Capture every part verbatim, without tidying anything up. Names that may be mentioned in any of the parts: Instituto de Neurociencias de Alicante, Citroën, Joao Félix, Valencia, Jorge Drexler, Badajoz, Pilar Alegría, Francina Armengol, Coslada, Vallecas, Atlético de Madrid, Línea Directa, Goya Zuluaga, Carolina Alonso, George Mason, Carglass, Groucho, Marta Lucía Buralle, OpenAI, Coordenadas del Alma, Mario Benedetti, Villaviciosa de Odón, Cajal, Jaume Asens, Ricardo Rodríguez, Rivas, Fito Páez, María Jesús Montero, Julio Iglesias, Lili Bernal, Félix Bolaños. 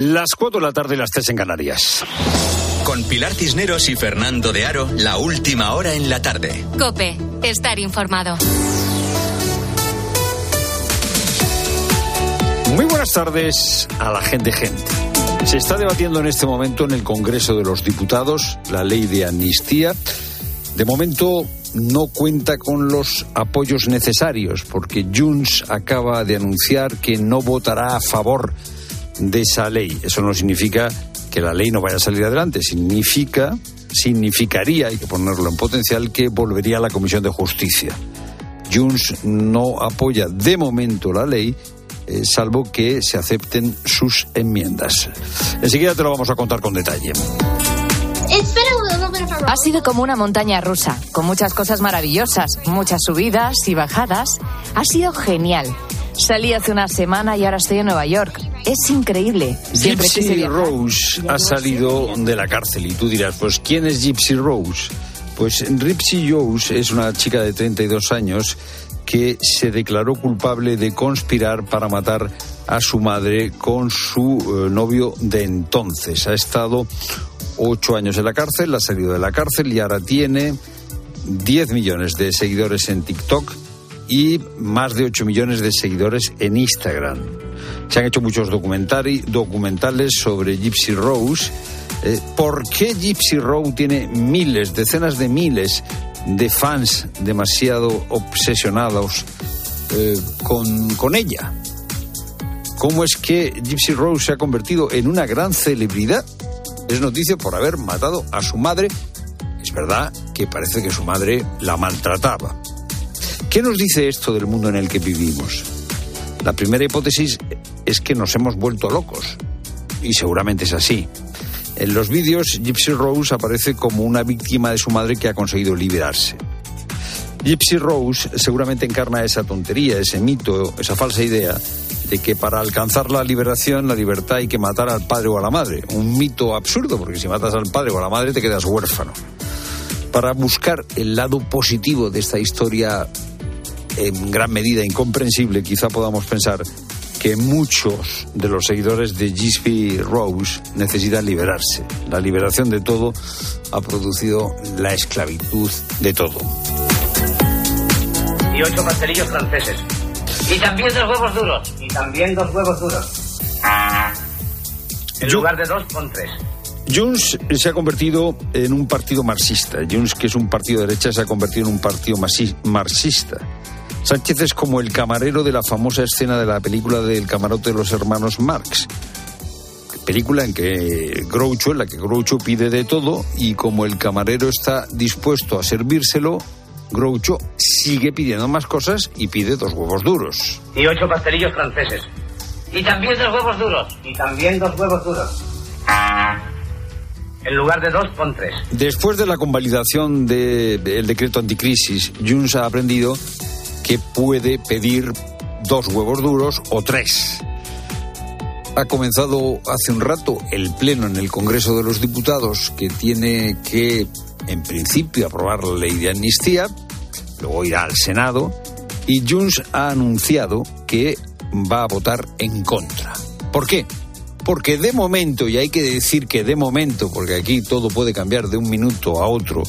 Las cuatro de la tarde y las tres en Canarias. Con Pilar Cisneros y Fernando de Aro, la última hora en la tarde. COPE. Estar informado. Muy buenas tardes a la gente gente. Se está debatiendo en este momento en el Congreso de los Diputados la ley de amnistía. De momento no cuenta con los apoyos necesarios porque Junts acaba de anunciar que no votará a favor de esa ley. Eso no significa que la ley no vaya a salir adelante. Significa, significaría, hay que ponerlo en potencial, que volvería a la Comisión de Justicia. Junts no apoya de momento la ley, eh, salvo que se acepten sus enmiendas. Enseguida te lo vamos a contar con detalle. Ha sido como una montaña rusa, con muchas cosas maravillosas, muchas subidas y bajadas. Ha sido genial. Salí hace una semana y ahora estoy en Nueva York. Es increíble. Siempre Gypsy Rose ha salido de la cárcel y tú dirás, pues ¿quién es Gypsy Rose? Pues Gypsy Rose es una chica de treinta y dos años que se declaró culpable de conspirar para matar a su madre con su eh, novio de entonces. Ha estado ocho años en la cárcel, ha salido de la cárcel y ahora tiene diez millones de seguidores en TikTok y más de ocho millones de seguidores en Instagram. Se han hecho muchos documentari, documentales sobre Gypsy Rose. Eh, ¿Por qué Gypsy Rose tiene miles, decenas de miles de fans demasiado obsesionados eh, con, con ella? ¿Cómo es que Gypsy Rose se ha convertido en una gran celebridad? Es noticia por haber matado a su madre. Es verdad que parece que su madre la maltrataba. ¿Qué nos dice esto del mundo en el que vivimos? La primera hipótesis es que nos hemos vuelto locos. Y seguramente es así. En los vídeos, Gypsy Rose aparece como una víctima de su madre que ha conseguido liberarse. Gypsy Rose seguramente encarna esa tontería, ese mito, esa falsa idea de que para alcanzar la liberación, la libertad, hay que matar al padre o a la madre. Un mito absurdo, porque si matas al padre o a la madre te quedas huérfano. Para buscar el lado positivo de esta historia en gran medida incomprensible, quizá podamos pensar que muchos de los seguidores de Gypsy Rose necesitan liberarse. La liberación de todo ha producido la esclavitud de todo. Y ocho pastelillos franceses. Y también dos huevos duros. Y también dos huevos duros. En Yo... lugar de dos, con tres. Junts se ha convertido en un partido marxista. Junts, que es un partido de derecha, se ha convertido en un partido marxista. Sánchez es como el camarero de la famosa escena de la película del camarote de los hermanos Marx. Película en que Groucho, en la que Groucho pide de todo y como el camarero está dispuesto a servírselo, Groucho sigue pidiendo más cosas y pide dos huevos duros. Y ocho pastelillos franceses. Y también dos huevos duros. Y también dos huevos duros. En lugar de dos, pon tres. Después de la convalidación del de, de, decreto anticrisis, Junts ha aprendido que puede pedir dos huevos duros o tres. Ha comenzado hace un rato el pleno en el Congreso de los Diputados, que tiene que, en principio, aprobar la ley de amnistía, luego irá al Senado, y Junts ha anunciado que va a votar en contra. ¿Por qué? Porque de momento, y hay que decir que de momento, porque aquí todo puede cambiar de un minuto a otro,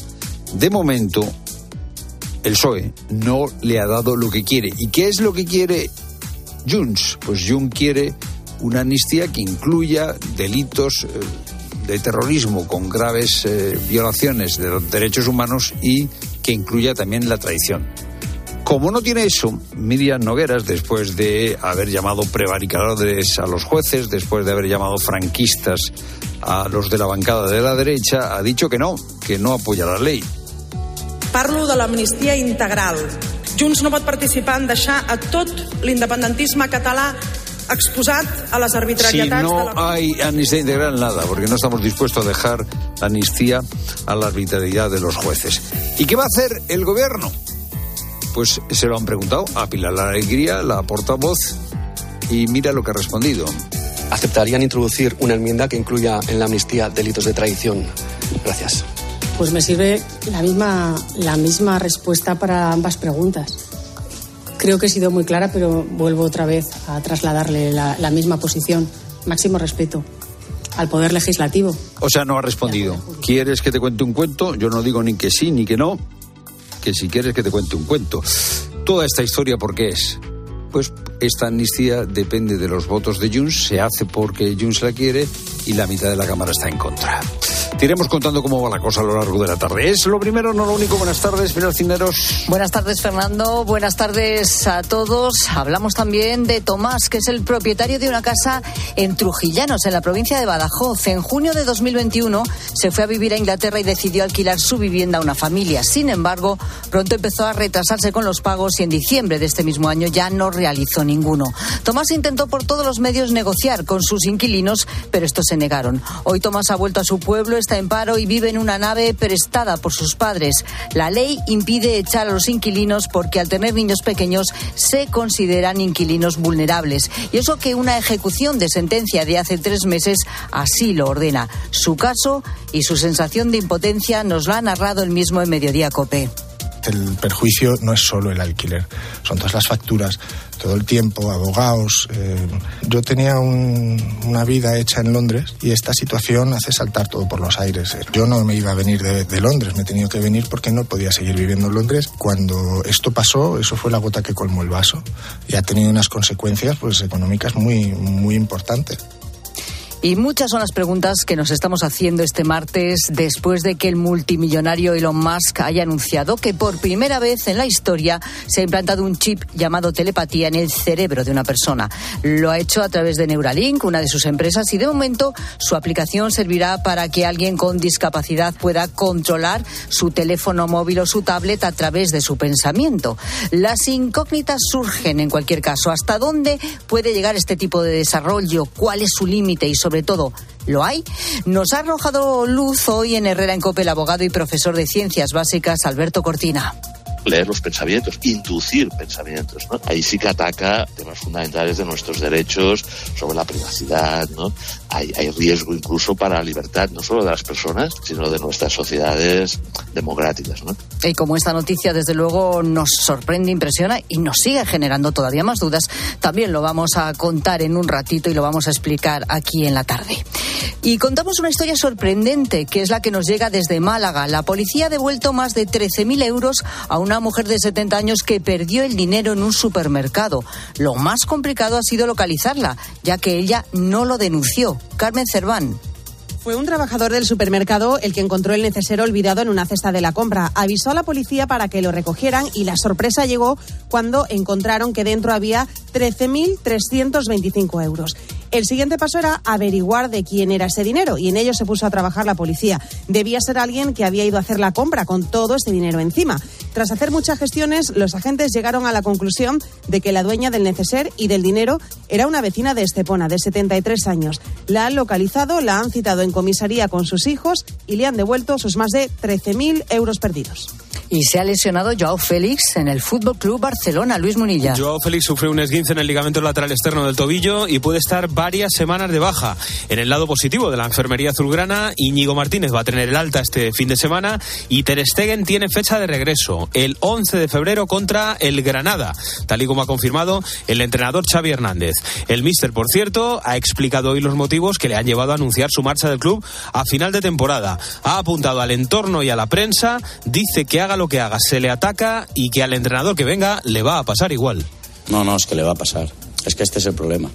de momento el P S O E no le ha dado lo que quiere. ¿Y qué es lo que quiere Junts? Pues Junts quiere una amnistía que incluya delitos de terrorismo con graves violaciones de los derechos humanos y que incluya también la traición. Como no tiene eso, Miriam Nogueras, después de haber llamado prevaricadores a los jueces, después de haber llamado franquistas a los de la bancada de la derecha, ha dicho que no, que no apoya la ley. Parlo de l'amnistia integral. Junts no pot participar en deixar a tot l'independentisme català exposat a les arbitrarietats... Si no de la... hay amnistía integral, nada, porque no estamos dispuestos a dejar la amnistía a la arbitrariedad de los jueces. ¿Y qué va a hacer el gobierno? Pues se lo han preguntado a Pilar Alegría, la portavoz, y mira lo que ha respondido. ¿Aceptarían introducir una enmienda que incluya en la amnistía delitos de traición? Gracias. Pues me sirve la misma, la misma respuesta para ambas preguntas. Creo que he sido muy clara, pero vuelvo otra vez a trasladarle la, la misma posición. Máximo respeto. al Poder Legislativo. O sea, no ha respondido. ¿Quieres que te cuente un cuento? Yo no digo ni que sí ni que no, que si quieres que te cuente un cuento. Toda esta historia, ¿por qué es? Pues esta amnistía depende de los votos de Junts, se hace porque Junts la quiere y la mitad de la Cámara está en contra. Te iremos contando cómo va la cosa a lo largo de la tarde. Es lo primero, no lo único. Buenas tardes, Pilar Cisneros. Buenas tardes, Fernando. Buenas tardes a todos. Hablamos también de Tomás, que es el propietario de una casa en Trujillanos, en la provincia de Badajoz. En junio de dos mil veintiuno se fue a vivir a Inglaterra y decidió alquilar su vivienda a una familia. Sin embargo, pronto empezó a retrasarse con los pagos y en diciembre de este mismo año ya no realizó ninguno. Tomás intentó por todos los medios negociar con sus inquilinos, pero estos se negaron. Hoy Tomás ha vuelto a su pueblo, está en paro y vive en una nave prestada por sus padres. La ley impide echar a los inquilinos porque al tener niños pequeños se consideran inquilinos vulnerables. Y eso que una ejecución de sentencia de hace tres meses así lo ordena. Su caso y su sensación de impotencia nos lo ha narrado él mismo en Mediodía COPE. El perjuicio no es solo el alquiler, son todas las facturas, todo el tiempo, abogados. Eh, yo tenía un, una vida hecha en Londres y esta situación hace saltar todo por los aires. Yo no me iba a venir de, de Londres, me he tenido que venir porque no podía seguir viviendo en Londres. Cuando esto pasó, eso fue la gota que colmó el vaso y ha tenido unas consecuencias pues, económicas muy, muy importantes. Y muchas son las preguntas que nos estamos haciendo este martes después de que el multimillonario Elon Musk haya anunciado que por primera vez en la historia se ha implantado un chip llamado telepatía en el cerebro de una persona. Lo ha hecho a través de Neuralink, una de sus empresas, y de momento su aplicación servirá para que alguien con discapacidad pueda controlar su teléfono móvil o su tablet a través de su pensamiento. Las incógnitas surgen en cualquier caso. ¿Hasta dónde puede llegar este tipo de desarrollo? ¿Cuál es su límite? Y sobre Sobre todo, ¿lo hay? Nos ha arrojado luz hoy en Herrera en COPE el abogado y profesor de Ciencias Básicas, Alberto Cortina. Leer los pensamientos, inducir pensamientos, ¿no? Ahí sí que ataca temas fundamentales de nuestros derechos sobre la privacidad, ¿no? Hay, hay riesgo incluso para la libertad, no solo de las personas, sino de nuestras sociedades democráticas, ¿no? Y como esta noticia, desde luego, nos sorprende, impresiona y nos sigue generando todavía más dudas, también lo vamos a contar en un ratito y lo vamos a explicar aquí en la tarde. Y contamos una historia sorprendente, que es la que nos llega desde Málaga. La policía ha devuelto más de trece mil euros a una Una mujer de setenta años que perdió el dinero en un supermercado. Lo más complicado ha sido localizarla, ya que ella no lo denunció. Carmen Cerván. Fue un trabajador del supermercado el que encontró el neceser olvidado en una cesta de la compra. Avisó a la policía para que lo recogieran y la sorpresa llegó cuando encontraron que dentro había trece mil trescientos veinticinco euros. El siguiente paso era averiguar de quién era ese dinero y en ello se puso a trabajar la policía. Debía ser alguien que había ido a hacer la compra con todo ese dinero encima. Tras hacer muchas gestiones, los agentes llegaron a la conclusión de que la dueña del neceser y del dinero era una vecina de Estepona, de setenta y tres años. La han localizado, la han citado en comisaría con sus hijos y le han devuelto sus más de trece mil euros perdidos. Y se ha lesionado Joao Félix en el Fútbol Club Barcelona. Luis Munilla. Joao Félix sufrió un esguince en el ligamento lateral externo del tobillo y puede estar varias semanas de baja. En el lado positivo de la enfermería azulgrana, Íñigo Martínez va a tener el alta este fin de semana y Ter Stegen tiene fecha de regreso el once de febrero contra el Granada, tal y como ha confirmado el entrenador Xavi Hernández. El míster, por cierto, ha explicado hoy los motivos que le han llevado a anunciar su marcha del club a final de temporada. Ha apuntado al entorno y a la prensa, dice que haga lo que haga, se le ataca y que al entrenador que venga le va a pasar igual. No, no, es que le va a pasar. Es que este es el problema.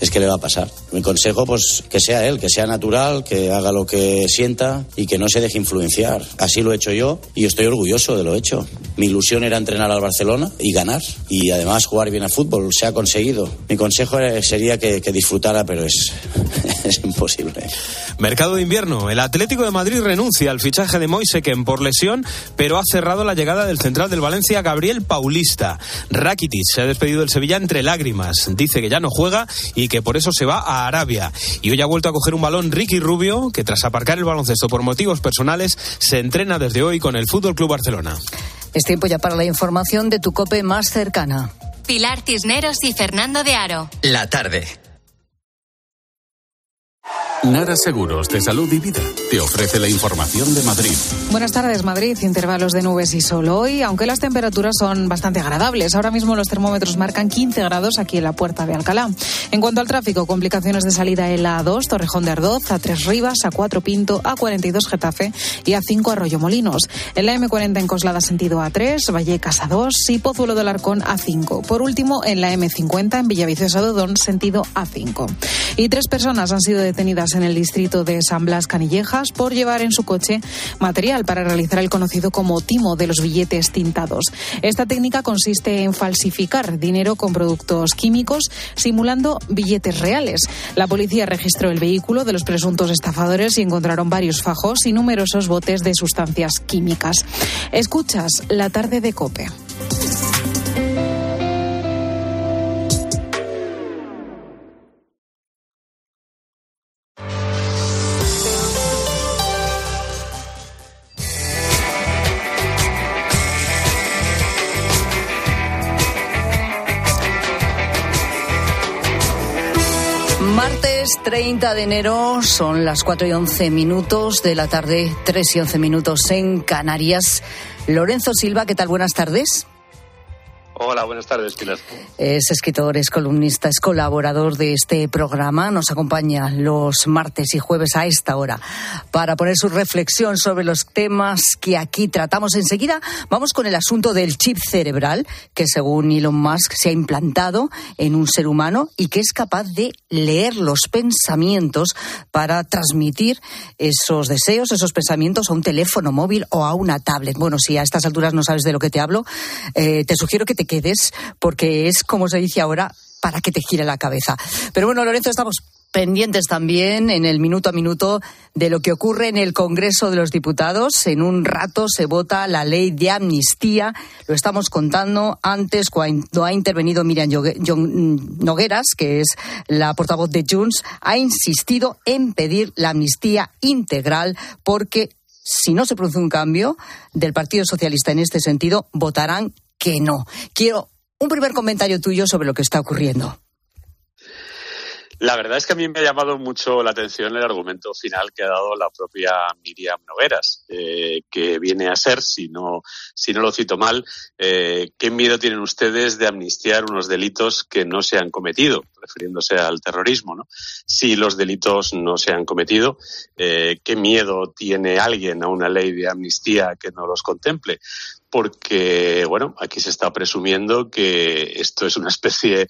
Es que le va a pasar. Mi consejo, pues, que sea él, que sea natural, que haga lo que sienta y que no se deje influenciar. Así lo he hecho yo y estoy orgulloso de lo hecho. Mi ilusión era entrenar al Barcelona y ganar. Y además jugar bien al fútbol, se ha conseguido. Mi consejo sería que, que disfrutara, pero es, es imposible. Mercado de invierno. El Atlético de Madrid renuncia al fichaje de Moiseken por lesión, pero ha cerrado la llegada del central del Valencia, Gabriel Paulista. Rakitic se ha despedido del Sevilla entre lágrimas. Dice que ya no juega y que por eso se va a Arabia. Y hoy ha vuelto a coger un balón Ricky Rubio, que tras aparcar el baloncesto por motivos personales, se entrena desde hoy con el Fútbol Club Barcelona. Es tiempo ya para la información de tu COPE más cercana. Pilar Cisneros y Fernando de Aro. La tarde. Nara Seguros de Salud y Vida te ofrece la información de Madrid. Buenas tardes, Madrid. Intervalos de nubes y sol hoy, aunque las temperaturas son bastante agradables. Ahora mismo los termómetros marcan quince grados aquí en la Puerta de Alcalá. En cuanto al tráfico, complicaciones de salida en la A dos, Torrejón de Ardoz, A tres Rivas, A cuatro Pinto, A cuarenta y dos Getafe y A cinco Arroyo Molinos. En la M cuarenta en Coslada sentido A tres, Vallecas A dos y Pozuelo del Arcón A cinco. Por último, en la M cincuenta en Villaviciosa de Odón sentido A cinco. Y tres personas han sido detenidas en el distrito de San Blas Canillejas por llevar en su coche material para realizar el conocido como timo de los billetes tintados. Esta técnica consiste en falsificar dinero con productos químicos simulando billetes reales. La policía registró el vehículo de los presuntos estafadores y encontraron varios fajos y numerosos botes de sustancias químicas. Escuchas La Tarde de COPE. treinta de enero, son las cuatro y once minutos de la tarde, tres y once minutos en Canarias. Lorenzo Silva, ¿qué tal? Buenas tardes. Hola, buenas tardes, Pilar. Es escritor, es columnista, es colaborador de este programa. Nos acompaña los martes y jueves a esta hora para poner su reflexión sobre los temas que aquí tratamos. Enseguida vamos con el asunto del chip cerebral que, según Elon Musk, se ha implantado en un ser humano y que es capaz de leer los pensamientos para transmitir esos deseos, esos pensamientos a un teléfono móvil o a una tablet. Bueno, si a estas alturas no sabes de lo que te hablo, eh, te sugiero que te quedes, porque es, como se dice ahora, para que te gire la cabeza. Pero bueno, Lorenzo, estamos pendientes también en el minuto a minuto de lo que ocurre en el Congreso de los Diputados. En un rato se vota la ley de amnistía. Lo estamos contando antes cuando ha intervenido Miriam Nogueras, que es la portavoz de Junts, ha insistido en pedir la amnistía integral porque si no se produce un cambio del Partido Socialista en este sentido, votarán que no. Quiero un primer comentario tuyo sobre lo que está ocurriendo. La verdad es que a mí me ha llamado mucho la atención el argumento final que ha dado la propia Miriam Nogueras, eh, que viene a ser, si no, si no lo cito mal, eh, ¿qué miedo tienen ustedes de amnistiar unos delitos que no se han cometido? Refiriéndose al terrorismo, ¿no? Si los delitos no se han cometido, eh, ¿qué miedo tiene alguien a una ley de amnistía que no los contemple? Porque, bueno, aquí se está presumiendo que esto es una especie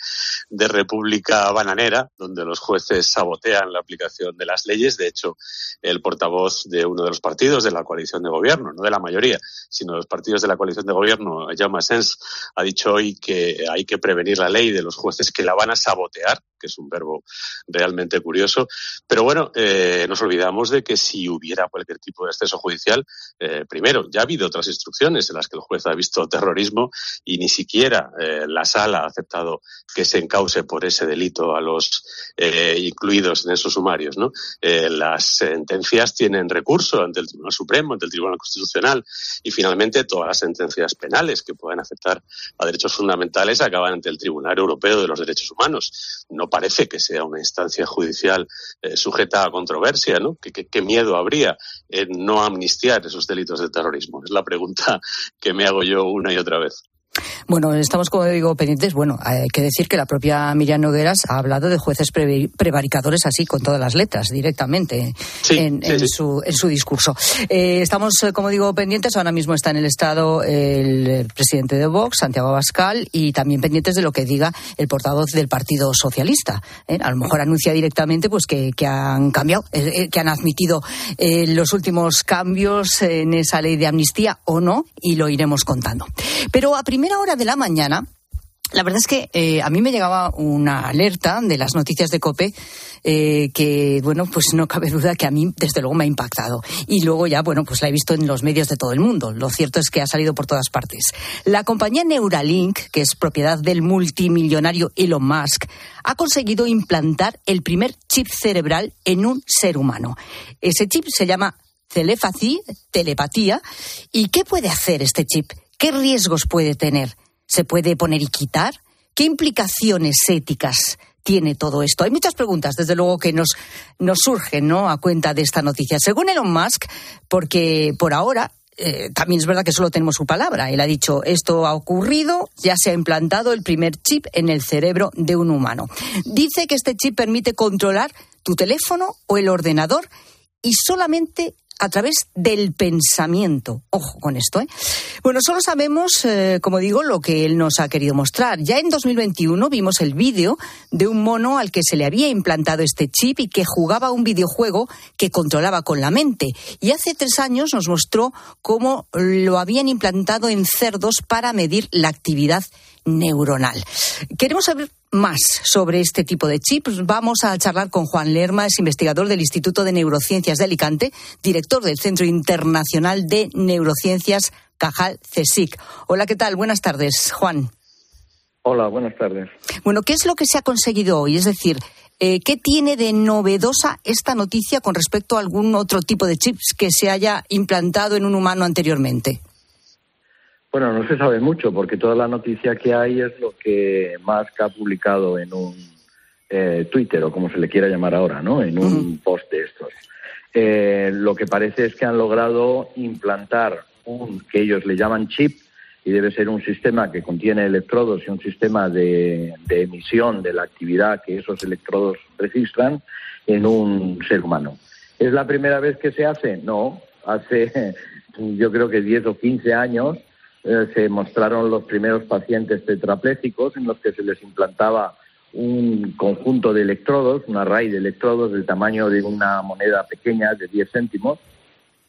de república bananera donde los jueces sabotean la aplicación de las leyes. De hecho, el portavoz de uno de los partidos de la coalición de gobierno, no de la mayoría, sino de los partidos de la coalición de gobierno, Jaume Asens, ha dicho hoy que hay que prevenir la ley de los jueces que la van a sabotear, que es un verbo realmente curioso. Pero bueno, eh, nos olvidamos de que si hubiera cualquier tipo de exceso judicial, eh, primero, ya ha habido otras instrucciones en las que el juez ha visto terrorismo y ni siquiera eh, la sala ha aceptado que se encauce por ese delito a los eh, incluidos en esos sumarios, ¿no? Eh, las sentencias tienen recurso ante el Tribunal Supremo, ante el Tribunal Constitucional y finalmente todas las sentencias penales que puedan afectar a derechos fundamentales acaban ante el Tribunal Europeo de los Derechos Humanos. No parece que sea una instancia judicial eh, sujeta a controversia, ¿no? ¿Qué, qué, qué miedo habría en no amnistiar esos delitos de terrorismo? Es la pregunta que me hago yo una y otra vez. Bueno, estamos, como digo, pendientes. Bueno, hay que decir que la propia Miriam Nogueras ha hablado de jueces pre- prevaricadores así, con todas las letras, directamente, sí, en, sí, en, sí. Su, en su discurso. Eh, estamos, como digo, pendientes. Ahora mismo está en el Estado el presidente de Vox, Santiago Abascal, y también pendientes de lo que diga el portavoz del Partido Socialista. ¿eh? A lo mejor anuncia directamente pues que, que han cambiado, eh, que han admitido eh, los últimos cambios en esa ley de amnistía o no, y lo iremos contando. Pero a primera primera hora de la mañana, la verdad es que eh, a mí me llegaba una alerta de las noticias de COPE eh, que, bueno, pues no cabe duda que a mí, desde luego, me ha impactado. Y luego ya, bueno, pues la he visto en los medios de todo el mundo. Lo cierto es que ha salido por todas partes. La compañía Neuralink, que es propiedad del multimillonario Elon Musk, ha conseguido implantar el primer chip cerebral en un ser humano. Ese chip se llama telepatía. ¿Y qué puede hacer este chip? ¿Qué riesgos puede tener? ¿Se puede poner y quitar? ¿Qué implicaciones éticas tiene todo esto? Hay muchas preguntas, desde luego, que nos, nos surgen, ¿no?, a cuenta de esta noticia. Según Elon Musk, porque por ahora... Eh, también es verdad que solo tenemos su palabra. Él ha dicho, esto ha ocurrido, ya se ha implantado el primer chip en el cerebro de un humano. Dice que este chip permite controlar tu teléfono o el ordenador y solamente a través del pensamiento. Ojo con esto, ¿eh? Bueno, solo sabemos, eh, como digo, lo que él nos ha querido mostrar. Ya en dos mil veintiuno vimos el vídeo de un mono al que se le había implantado este chip y que jugaba un videojuego que controlaba con la mente. Y hace tres años nos mostró cómo lo habían implantado en cerdos para medir la actividad neuronal. Queremos saber más sobre este tipo de chips. Vamos a charlar con Juan Lerma, es investigador del Instituto de Neurociencias de Alicante, director del Centro Internacional de Neurociencias Cajal, CSIC. Hola, ¿qué tal? Buenas tardes, Juan. Hola, buenas tardes. Bueno, ¿qué es lo que se ha conseguido hoy? Es decir, eh, ¿qué tiene de novedosa esta noticia con respecto a algún otro tipo de chips que se haya implantado en un humano anteriormente? Bueno, no se sabe mucho, porque toda la noticia que hay es lo que Musk ha publicado en un eh, Twitter, o como se le quiera llamar ahora, ¿no? En un uh-huh. post de estos. Eh, lo que parece es que han logrado implantar un, que ellos le llaman chip, y debe ser un sistema que contiene electrodos y un sistema de, de emisión de la actividad que esos electrodos registran en un ser humano. ¿Es la primera vez que se hace? No. Hace, yo creo que diez o quince años, se mostraron los primeros pacientes tetraplégicos en los que se les implantaba un conjunto de electrodos, un array de electrodos del tamaño de una moneda pequeña de diez céntimos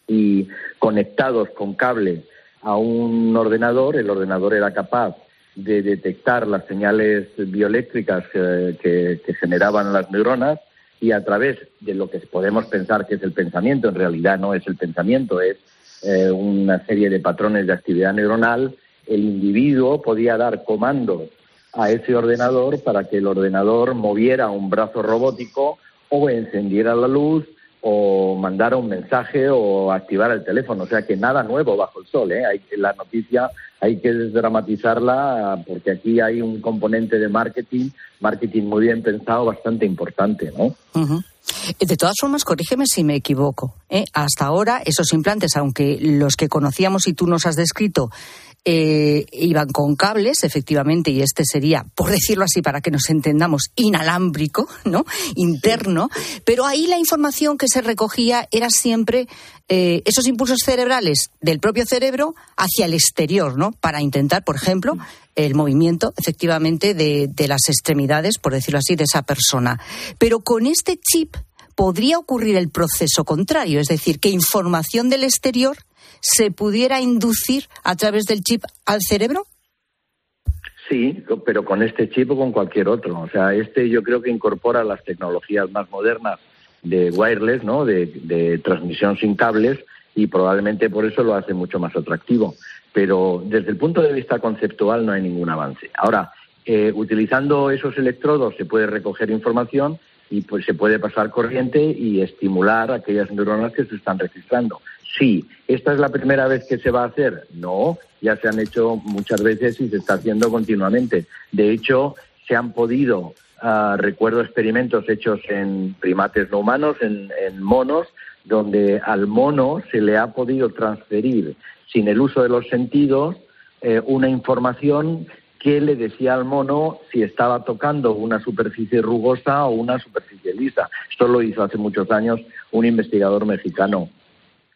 y conectados con cable a un ordenador. El ordenador era capaz de detectar las señales bioeléctricas que, que, que generaban las neuronas y a través de lo que podemos pensar que es el pensamiento, en realidad no es el pensamiento, es una serie de patrones de actividad neuronal, el individuo podía dar comandos a ese ordenador para que el ordenador moviera un brazo robótico o encendiera la luz o mandara un mensaje o activara el teléfono. O sea que nada nuevo bajo el sol, ¿eh? Hay, la noticia hay que desdramatizarla porque aquí hay un componente de marketing, marketing muy bien pensado, bastante importante, ¿no? Uh-huh. De todas formas, corrígeme si me equivoco, ¿eh? Hasta ahora, esos implantes, aunque los que conocíamos y tú nos has descrito, eh, iban con cables, efectivamente, y este sería, por decirlo así, para que nos entendamos, inalámbrico, ¿no?, interno, pero ahí la información que se recogía era siempre eh, esos impulsos cerebrales del propio cerebro hacia el exterior, ¿no?, para intentar, por ejemplo, el movimiento, efectivamente, de, de las extremidades, por decirlo así, de esa persona. Pero con este chip podría ocurrir el proceso contrario, es decir, que información del exterior se pudiera inducir a través del chip al cerebro. Sí, pero con este chip o con cualquier otro. O sea, este yo creo que incorpora las tecnologías más modernas de wireless, ¿no?, de, de transmisión sin cables, y probablemente por eso lo hace mucho más atractivo. Pero desde el punto de vista conceptual no hay ningún avance. Ahora, eh, utilizando esos electrodos se puede recoger información y pues se puede pasar corriente y estimular aquellas neuronas que se están registrando. Sí, ¿esta es la primera vez que se va a hacer? No, ya se han hecho muchas veces y se está haciendo continuamente. De hecho, se han podido, uh, recuerdo experimentos hechos en primates no humanos, en, en monos, donde al mono se le ha podido transferir, sin el uso de los sentidos, eh, una información que le decía al mono si estaba tocando una superficie rugosa o una superficie lisa. Esto lo hizo hace muchos años un investigador mexicano,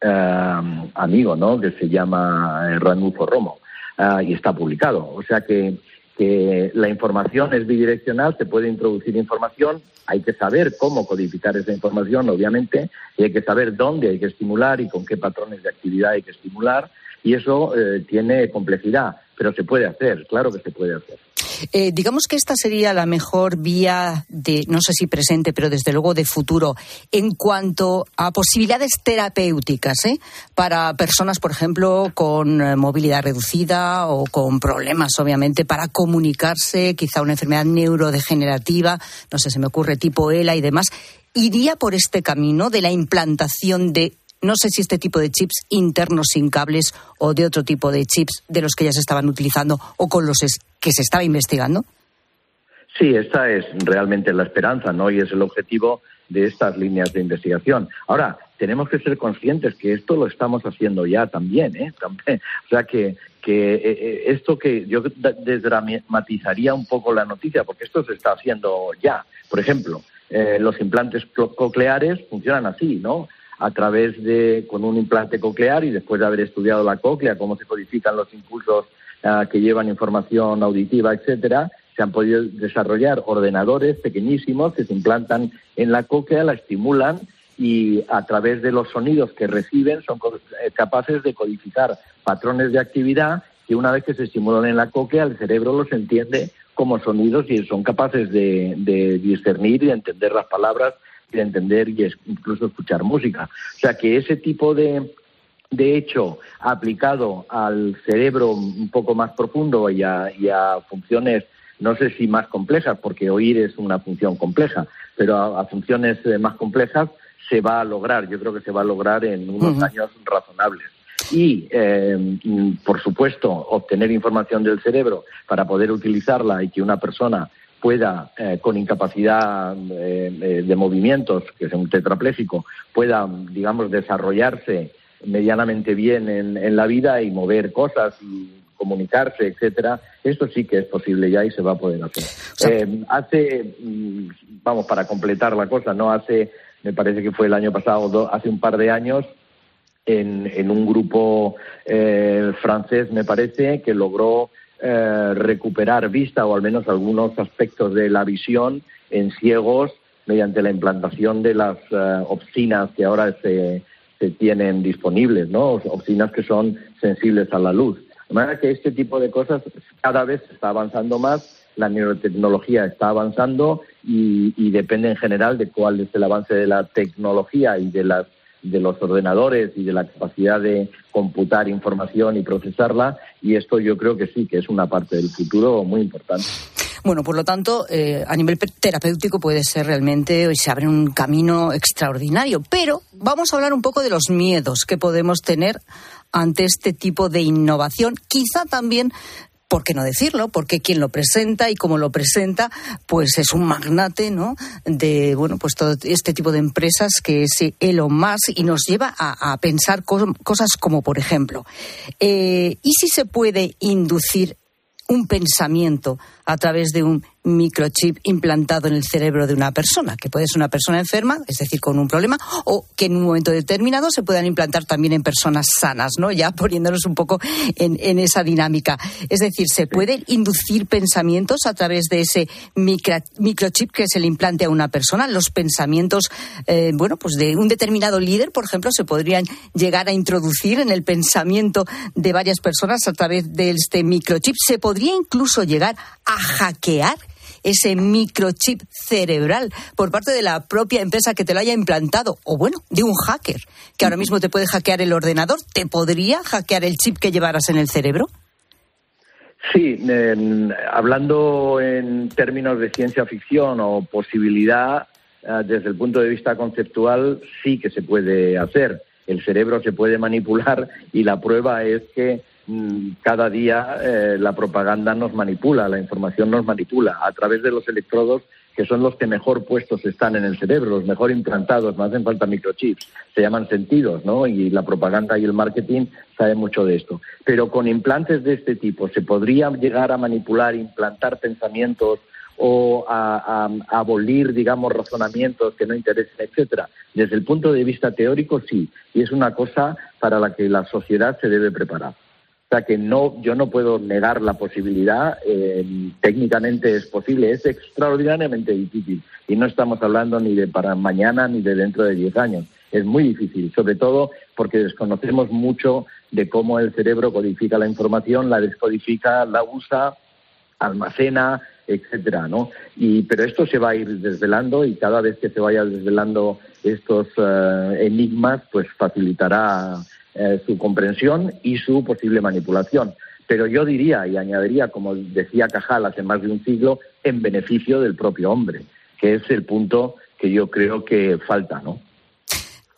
eh, amigo, ¿no?, que se llama Ranulfo Romo, eh, y está publicado. O sea que, que la información es bidireccional, se puede introducir información, hay que saber cómo codificar esa información, obviamente, y hay que saber dónde hay que estimular y con qué patrones de actividad hay que estimular, y eso eh, tiene complejidad, pero se puede hacer, claro que se puede hacer. Eh, digamos que esta sería la mejor vía de, no sé si presente, pero desde luego de futuro, en cuanto a posibilidades terapéuticas, ¿eh?, para personas, por ejemplo, con eh, movilidad reducida o con problemas, obviamente, para comunicarse, quizá una enfermedad neurodegenerativa, no sé, se me ocurre, tipo ELA y demás. ¿Iría por este camino de la implantación de, no sé si este tipo de chips internos sin cables o de otro tipo de chips de los que ya se estaban utilizando o con los que se estaba investigando? Sí, esta es realmente la esperanza, ¿no? Y es el objetivo de estas líneas de investigación. Ahora, tenemos que ser conscientes que esto lo estamos haciendo ya también, ¿eh? O sea, que, que esto que yo desdramatizaría un poco la noticia, porque esto se está haciendo ya. Por ejemplo, eh, los implantes cocleares funcionan así, ¿no? A través de, con un implante coclear y después de haber estudiado la cóclea, cómo se codifican los impulsos eh, que llevan información auditiva, etcétera, se han podido desarrollar ordenadores pequeñísimos que se implantan en la cóclea, la estimulan y a través de los sonidos que reciben son capaces de codificar patrones de actividad que una vez que se estimulan en la cóclea el cerebro los entiende como sonidos y son capaces de, de discernir y de entender las palabras, de entender y incluso escuchar música. O sea que ese tipo de... de hecho, aplicado al cerebro un poco más profundo y a, y a funciones, no sé si más complejas, porque oír es una función compleja, pero a, a funciones más complejas se va a lograr. Yo creo que se va a lograr en unos uh-huh. años razonables. Y, eh, por supuesto, obtener información del cerebro para poder utilizarla y que una persona pueda, eh, con incapacidad eh, de movimientos, que es un tetrapléjico, pueda, digamos, desarrollarse medianamente bien en, en la vida y mover cosas y comunicarse, etcétera, eso sí que es posible ya y se va a poder hacer. O sea, eh, hace, vamos, para completar la cosa, no hace, me parece que fue el año pasado, do, hace un par de años, en, en un grupo eh, francés, me parece, que logró eh, recuperar vista o al menos algunos aspectos de la visión en ciegos mediante la implantación de las eh, opsinas que ahora se... se tienen disponibles, ¿no? Opsinas que son sensibles a la luz. De manera que este tipo de cosas cada vez está avanzando más, la neurotecnología está avanzando y, y depende en general de cuál es el avance de la tecnología y de las de los ordenadores y de la capacidad de computar información y procesarla, y esto yo creo que sí, que es una parte del futuro muy importante. Bueno, por lo tanto, eh, a nivel terapéutico puede ser realmente, hoy se abre un camino extraordinario, pero vamos a hablar un poco de los miedos que podemos tener ante este tipo de innovación, quizá también, ¿por qué no decirlo? Porque quien lo presenta y como lo presenta, pues es un magnate, ¿no? De, bueno, pues todo este tipo de empresas que es Elon Musk y nos lleva a, a pensar co- cosas como, por ejemplo, eh, ¿y si se puede inducir un pensamiento a través de un microchip implantado en el cerebro de una persona, que puede ser una persona enferma, es decir, con un problema, o que en un momento determinado se puedan implantar también en personas sanas, ¿no? Ya poniéndonos un poco en, en esa dinámica. Es decir, ¿se pueden inducir pensamientos a través de ese micro, microchip que se le implante a una persona? Los pensamientos, eh, bueno, pues de un determinado líder, por ejemplo, se podrían llegar a introducir en el pensamiento de varias personas a través de este microchip. ¿Se podría incluso llegar a hackear ese microchip cerebral por parte de la propia empresa que te lo haya implantado, o bueno, de un hacker que ahora mismo te puede hackear el ordenador? ¿Te podría hackear el chip que llevaras en el cerebro? Sí, eh, hablando en términos de ciencia ficción o posibilidad, eh, desde el punto de vista conceptual sí que se puede hacer. El cerebro se puede manipular y la prueba es que cada día eh, la propaganda nos manipula, la información nos manipula a través de los electrodos, que son los que mejor puestos están en el cerebro, los mejor implantados, no hacen falta microchips, se llaman sentidos, ¿no? Y la propaganda y el marketing saben mucho de esto. Pero con implantes de este tipo, ¿se podría llegar a manipular, implantar pensamientos o a, a, a abolir, digamos, razonamientos que no interesan, etcétera? Desde el punto de vista teórico, sí, y es una cosa para la que la sociedad se debe preparar. O sea que no, yo no puedo negar la posibilidad, eh, técnicamente es posible, es extraordinariamente difícil y no estamos hablando ni de para mañana ni de dentro de diez años, es muy difícil, sobre todo porque desconocemos mucho de cómo el cerebro codifica la información, la descodifica, la usa, almacena, etcétera, ¿no? Y pero esto se va a ir desvelando y cada vez que se vaya desvelando estos eh, enigmas, pues facilitará Eh, su comprensión y su posible manipulación. Pero yo diría y añadiría, como decía Cajal hace más de un siglo, en beneficio del propio hombre, que es el punto que yo creo que falta, ¿no?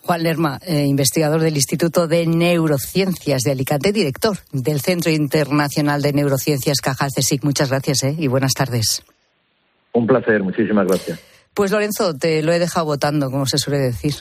Juan Lerma, eh, investigador del Instituto de Neurociencias de Alicante, director del Centro Internacional de Neurociencias Cajal, C S I C. Muchas gracias eh, y buenas tardes. Un placer, muchísimas gracias. Pues Lorenzo, te lo he dejado votando, como se suele decir.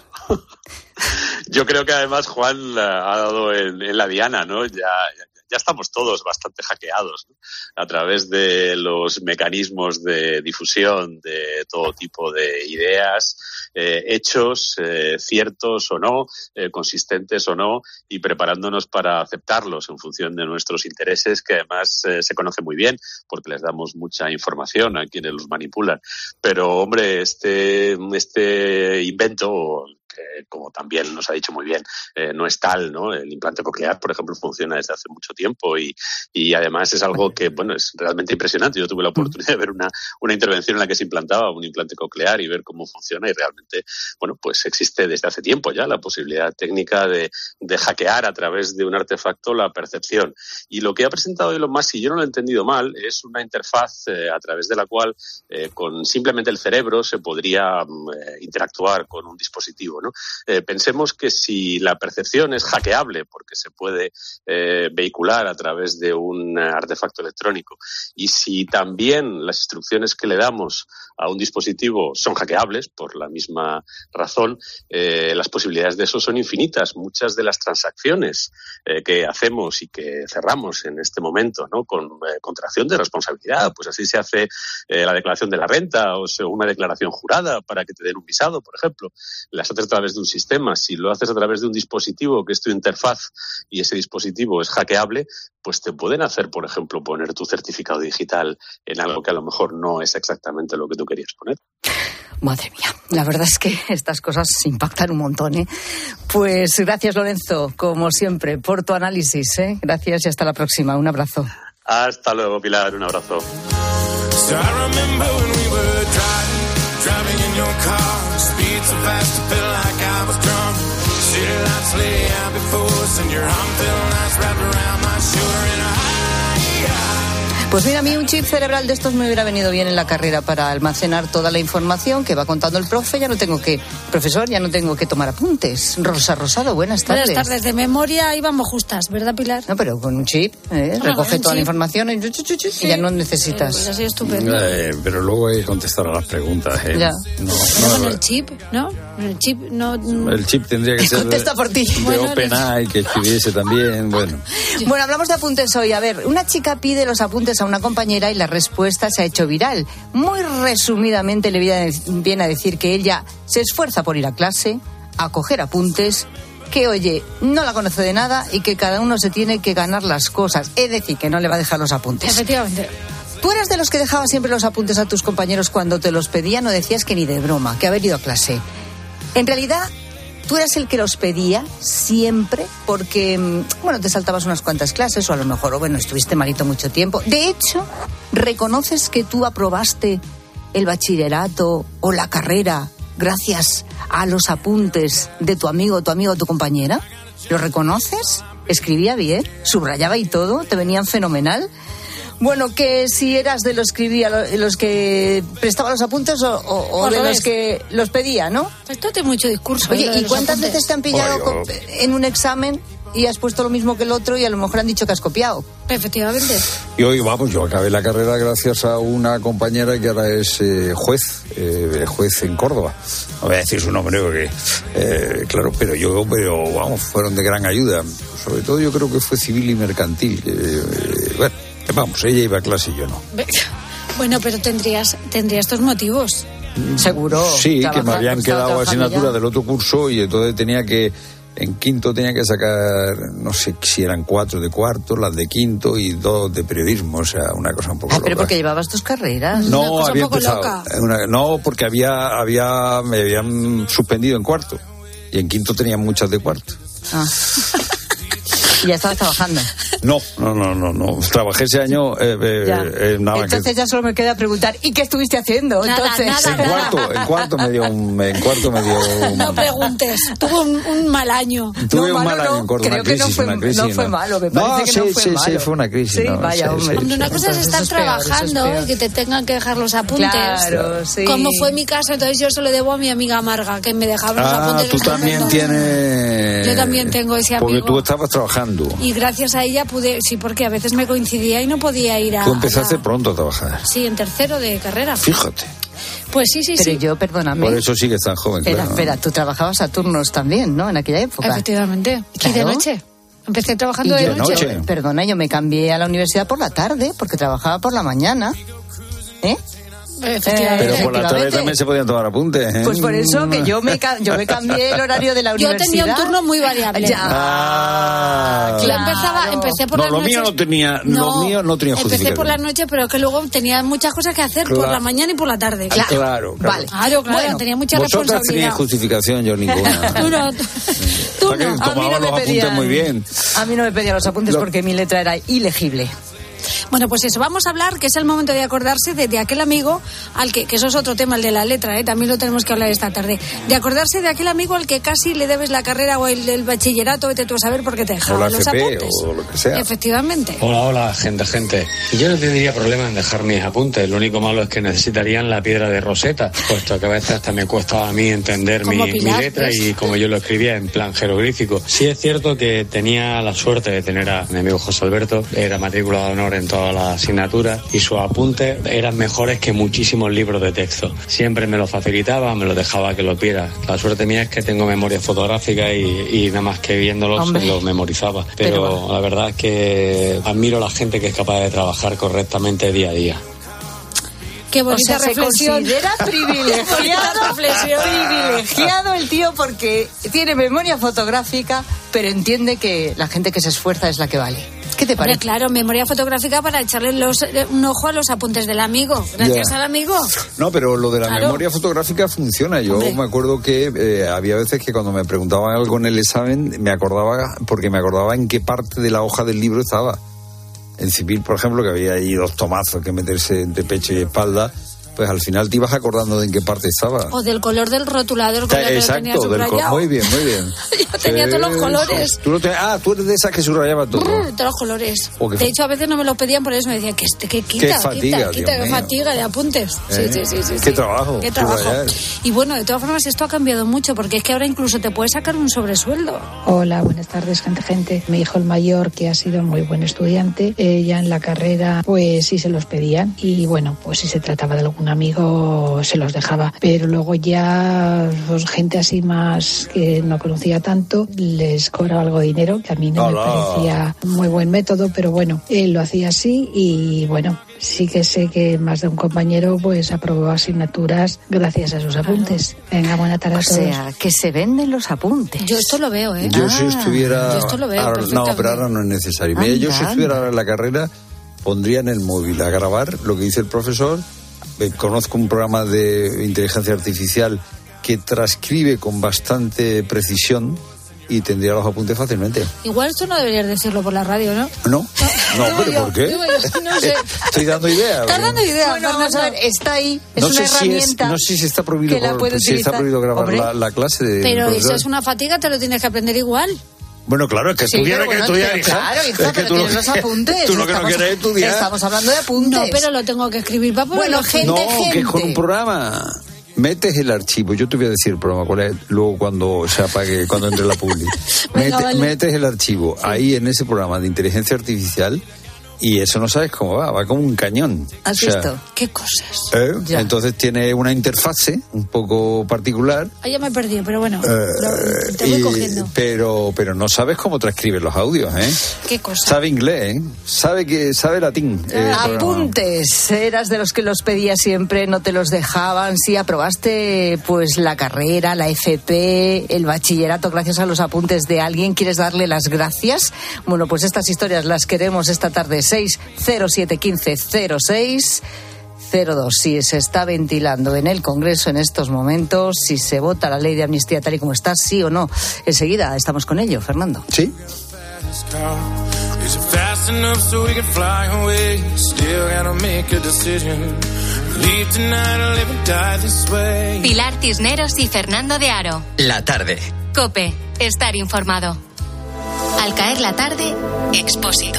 Yo creo que además Juan ha dado en, en la diana, ¿no? Ya, ya, ya estamos todos bastante hackeados, ¿no?, a través de los mecanismos de difusión de todo tipo de ideas, eh, hechos, eh, ciertos o no, eh, consistentes o no, y preparándonos para aceptarlos en función de nuestros intereses, que además eh, se conoce muy bien, porque les damos mucha información a quienes los manipulan. Pero, hombre, este, este invento... que como también nos ha dicho muy bien, eh, no es tal, ¿no? El implante coclear, por ejemplo, funciona desde hace mucho tiempo y, y además es algo que, bueno, es realmente impresionante. Yo tuve la oportunidad de ver una, una intervención en la que se implantaba un implante coclear y ver cómo funciona, y realmente, bueno, pues existe desde hace tiempo ya la posibilidad técnica de, de hackear a través de un artefacto la percepción. Y lo que ha presentado Elon Musk, si yo no lo he entendido mal, es una interfaz eh, a través de la cual eh, con simplemente el cerebro se podría eh, interactuar con un dispositivo, ¿no? Eh, pensemos que si la percepción es hackeable, porque se puede eh, vehicular a través de un artefacto electrónico, y si también las instrucciones que le damos a un dispositivo son hackeables por la misma razón, eh, las posibilidades de eso son infinitas. Muchas de las transacciones eh, que hacemos y que cerramos en este momento, ¿no?, con eh, contracción de responsabilidad, pues así se hace eh, la declaración de la renta o sea, una declaración jurada para que te den un visado, por ejemplo, las otras a través de un sistema. Si lo haces a través de un dispositivo que es tu interfaz y ese dispositivo es hackeable, pues te pueden hacer, por ejemplo, poner tu certificado digital en algo que a lo mejor no es exactamente lo que tú querías poner. Madre mía, la verdad es que estas cosas impactan un montón, ¿eh? Pues gracias, Lorenzo, como siempre, por tu análisis, ¿eh? Gracias y hasta la próxima. Un abrazo. Hasta luego, Pilar. Un abrazo. Driving in your car, speed so fast I feel like I was drunk. City lights lay out before us and your arm felt nice wrapped around my shoulder and I... Pues mira, a mí un chip cerebral de estos me hubiera venido bien en la carrera para almacenar toda la información que va contando el profe. Ya no tengo que, profesor, ya no tengo que tomar apuntes. Rosa Rosado, buenas tardes. Buenas tardes. De memoria íbamos justas, ¿verdad, Pilar? No, pero con un chip, ¿eh? Ah, recoge toda chip. La información y, sí. y ya no necesitas. Pues así estupendo. Eh, pero luego hay que contestar a las preguntas, ¿eh? Ya. No, no, con el chip, ¿no? El chip no... El chip tendría que ser... Contesta por ti. De bueno, OpenAI, que escribiese también, bueno. Bueno, hablamos de apuntes hoy. A ver, una chica pide los apuntes a una compañera y la respuesta se ha hecho viral. Muy resumidamente le viene a decir que ella se esfuerza por ir a clase, a coger apuntes, que oye, no la conoce de nada y que cada uno se tiene que ganar las cosas. Es decir, que no le va a dejar los apuntes. Efectivamente. ¿Tú eras de los que dejabas siempre los apuntes a tus compañeros cuando te los pedían o decías que ni de broma, que haber ido a clase? En realidad... Tú eras el que los pedía siempre porque, bueno, te saltabas unas cuantas clases o a lo mejor, o bueno, estuviste malito mucho tiempo. De hecho, reconoces que tú aprobaste el bachillerato o la carrera gracias a los apuntes de tu amigo, tu amiga o tu compañera. ¿Lo reconoces? Escribía bien, subrayaba y todo, te venían fenomenal. Bueno, que si eras de los que, los que prestaba los apuntes o, o, o de los que los pedía, ¿no? Esto tiene mucho discurso. Oye, ¿y cuántas apuntes? Veces te han pillado oh, con, en un examen y has puesto lo mismo que el otro y a lo mejor han dicho que has copiado? Efectivamente. Y hoy, vamos, yo acabé la carrera gracias a una compañera que ahora es eh, juez, eh, juez en Córdoba. No voy a decir su nombre porque, eh, claro, pero yo, pero vamos, fueron de gran ayuda. Sobre todo yo creo que fue civil y mercantil. Eh, eh, bueno. Vamos, ella iba a clase y yo no. Bueno, pero tendrías tendrías estos motivos. Seguro. Sí, que me habían quedado asignaturas del otro curso y entonces tenía que, en quinto tenía que sacar, no sé si eran cuatro de cuarto, las de quinto y dos de periodismo, o sea, una cosa un poco ah, loca. Pero porque llevabas tus carreras. No, había empezado. Una, no, porque había, había, me habían suspendido en cuarto y en quinto tenía muchas de cuarto. Ah. ¿Ya estabas trabajando? No, no, no, no, no. Trabajé ese año. Eh, eh, ya. Eh, nada, entonces que... ya solo me queda preguntar, ¿y qué estuviste haciendo? Nada, entonces, nada, en, nada. Cuarto, en cuarto me dio un, en cuarto me dio un... No preguntes. Tuve un, un mal año. Tuve no, un malo, mal año. No, en corto, creo crisis, que no fue, crisis, no fue malo. Me parece no, que sí, no fue sí, malo. Sí, sí, fue una crisis. Sí, no, vaya sí, hombre. Sí, una sí, cosa es estar es trabajando peor, es y que te tengan que dejar los apuntes. Claro, sí. Como fue mi caso, entonces yo se lo debo a mi amiga Amarga, que me dejaba los ah, apuntes. Ah, tú también tienes... Yo también tengo ese amigo. Porque tú estabas trabajando. Y gracias a ella pude... Sí, porque a veces me coincidía y no podía ir a... Tú empezaste a la... pronto a trabajar. Sí, en tercero de carrera. Fíjate. Pues sí, sí, pero sí. Pero yo, perdóname. Por eso sí que estás joven. Espera, claro, espera, tú trabajabas a turnos también, ¿no? En aquella época. Efectivamente. Claro. Y de noche. Empecé trabajando de noche. noche. Perdona, yo me cambié a la universidad por la tarde, porque trabajaba por la mañana. ¿Eh? Efectivamente. Pero por la tarde también se podían tomar apuntes, ¿eh? Pues por eso que yo me, yo me cambié el horario de la universidad. Yo tenía un turno muy variable. Ya. Ah, claro. empezaba, empecé por no, las lo noches. Mío no tenía, no, lo mío no tenía empecé por las noches, pero que luego tenía muchas cosas que hacer, claro, por la mañana y por la tarde. Claro, claro. claro. Vale. Claro, claro, bueno, tenía mucha responsabilidad. Vosotras tenías justificación, yo ninguna. Tú no. Tú no. A mí no me pedían muy bien. A mí no me pedían los apuntes lo... porque mi letra era ilegible. Bueno, pues eso, vamos a hablar, que es el momento de acordarse de, de aquel amigo al que, que eso es otro tema, el de la letra, ¿eh? También lo tenemos que hablar esta tarde, de acordarse de aquel amigo al que casi le debes la carrera o el, el bachillerato, vete tú a saber por qué te dejaba los apuntes. O lo que sea. Efectivamente. Hola, hola, gente, gente. Yo no tendría problema en dejar mis apuntes, lo único malo es que necesitarían la piedra de Rosetta, puesto que a veces hasta me cuesta a mí entender mi, Pilar, mi letra, pues, y como yo lo escribía en plan jeroglífico. Sí es cierto que tenía la suerte de tener a mi amigo José Alberto, era matrícula de honor en todas las asignaturas y sus apuntes eran mejores que muchísimos libros de texto. Siempre me lo facilitaba, me lo dejaba que lo viera. La suerte mía es que tengo memoria fotográfica y, y nada más que viéndolos Hombre. Los memorizaba. Pero, Pero la verdad es que admiro a la gente que es capaz de trabajar correctamente día a día. Qué bonita, o sea, reflexión. Se considera privilegiado, reflexión. privilegiado el tío porque tiene memoria fotográfica, pero entiende que la gente que se esfuerza es la que vale. ¿Qué te parece? Hombre, claro, memoria fotográfica para echarle los, un ojo a los apuntes del amigo. Gracias yeah. al amigo. No, pero lo de la claro. memoria fotográfica funciona. Yo Hombre. me acuerdo que eh, había veces que cuando me preguntaban algo en el examen, me acordaba, porque me acordaba en qué parte de la hoja del libro estaba. En civil, por ejemplo, que había ahí dos tomazos que meterse entre pecho y espalda, pues al final te ibas acordando de en qué parte estaba. O del color del rotulador con el que tenía subrayado. Exacto, muy bien, muy bien. Yo tenía todos los colores. ¿Tú no te... Ah, tú eres de esas que subrayaba todo. Brr, todos los colores. De fa... hecho, a veces no me lo pedían, por eso me decían que, que quita, qué fatiga, quita, quita, qué fatiga de apuntes. Eh, sí, sí, sí, sí. Qué sí. trabajo. Qué trabajo. Subrayar. Y bueno, de todas formas, esto ha cambiado mucho, porque es que ahora incluso te puedes sacar un sobresueldo. Hola, buenas tardes, gente, gente. Mi hijo el mayor, que ha sido muy buen estudiante, eh, ya en la carrera, pues sí se los pedían. Y bueno, pues si se trataba de algún amigo, se los dejaba. Pero luego ya, pues, gente así más que no conocía tanto, les cobraba algo de dinero, que a mí no Hola. me parecía muy buen método, pero bueno, él lo hacía así y bueno, sí que sé que más de un compañero pues aprobó asignaturas gracias a sus apuntes. Venga, buena tarde a todos. O sea, que se venden los apuntes. Yo esto lo veo, ¿eh? Yo ah, si estuviera... Yo esto lo veo, ahora, no, pero ahora no es necesario. Anda, yo si estuviera ahora en la carrera, pondría en el móvil a grabar lo que dice el profesor. Eh, conozco un programa de inteligencia artificial que transcribe con bastante precisión y tendría los apuntes fácilmente. Igual esto no deberías decirlo por la radio, ¿no? No, no, no pero yo, ¿por qué? Yo, no sé. Estoy dando ideas. Estás dando ideas. Bueno, vamos a ver, está ahí, es no una herramienta. Si es, no sé si está prohibido, que la por, si está prohibido grabar la, la clase. De pero eso es una fatiga, te lo tienes que aprender igual. Bueno, claro, es que sí, estuviera bueno, que estudiar, hija. Claro, hija, es que pero tú tienes los apuntes. Tú lo que estamos, no quieres estudiar. Estamos hablando de apuntes. No, pero lo tengo que escribir para ponerlo. Bueno, gente, no, gente. que con un programa metes el archivo. Yo te voy a decir el programa cuál es, luego cuando se apague, cuando entre la publi. Venga, Mete, vale. Metes el archivo sí. ahí en ese programa de inteligencia artificial y eso no sabes cómo va, va como un cañón. ¿Has o sea, visto? ¿Qué cosas? ¿Eh? Entonces tiene una interfase un poco particular. Ah, ya me he perdido, pero bueno, eh, lo, te voy y, cogiendo. Pero, pero no sabes cómo transcribe los audios, ¿eh? ¿Qué cosas? Sabe inglés, ¿eh? Sabe, que, sabe latín. Eh, Apuntes, eras de los que los pedías siempre, no te los dejaban. Sí, aprobaste pues la carrera, la F P, el bachillerato, gracias a los apuntes de alguien. ¿Quieres darle las gracias? Bueno, pues estas historias las queremos esta tarde. seis cero siete uno cinco cero seis cero dos. Si se está ventilando en el Congreso en estos momentos, si se vota la ley de amnistía tal y como está, sí o no. Enseguida estamos con ello, Fernando. Sí. Pilar Cisneros y Fernando de Aro. La tarde. COPE. Estar informado. Al caer la tarde, Expósito.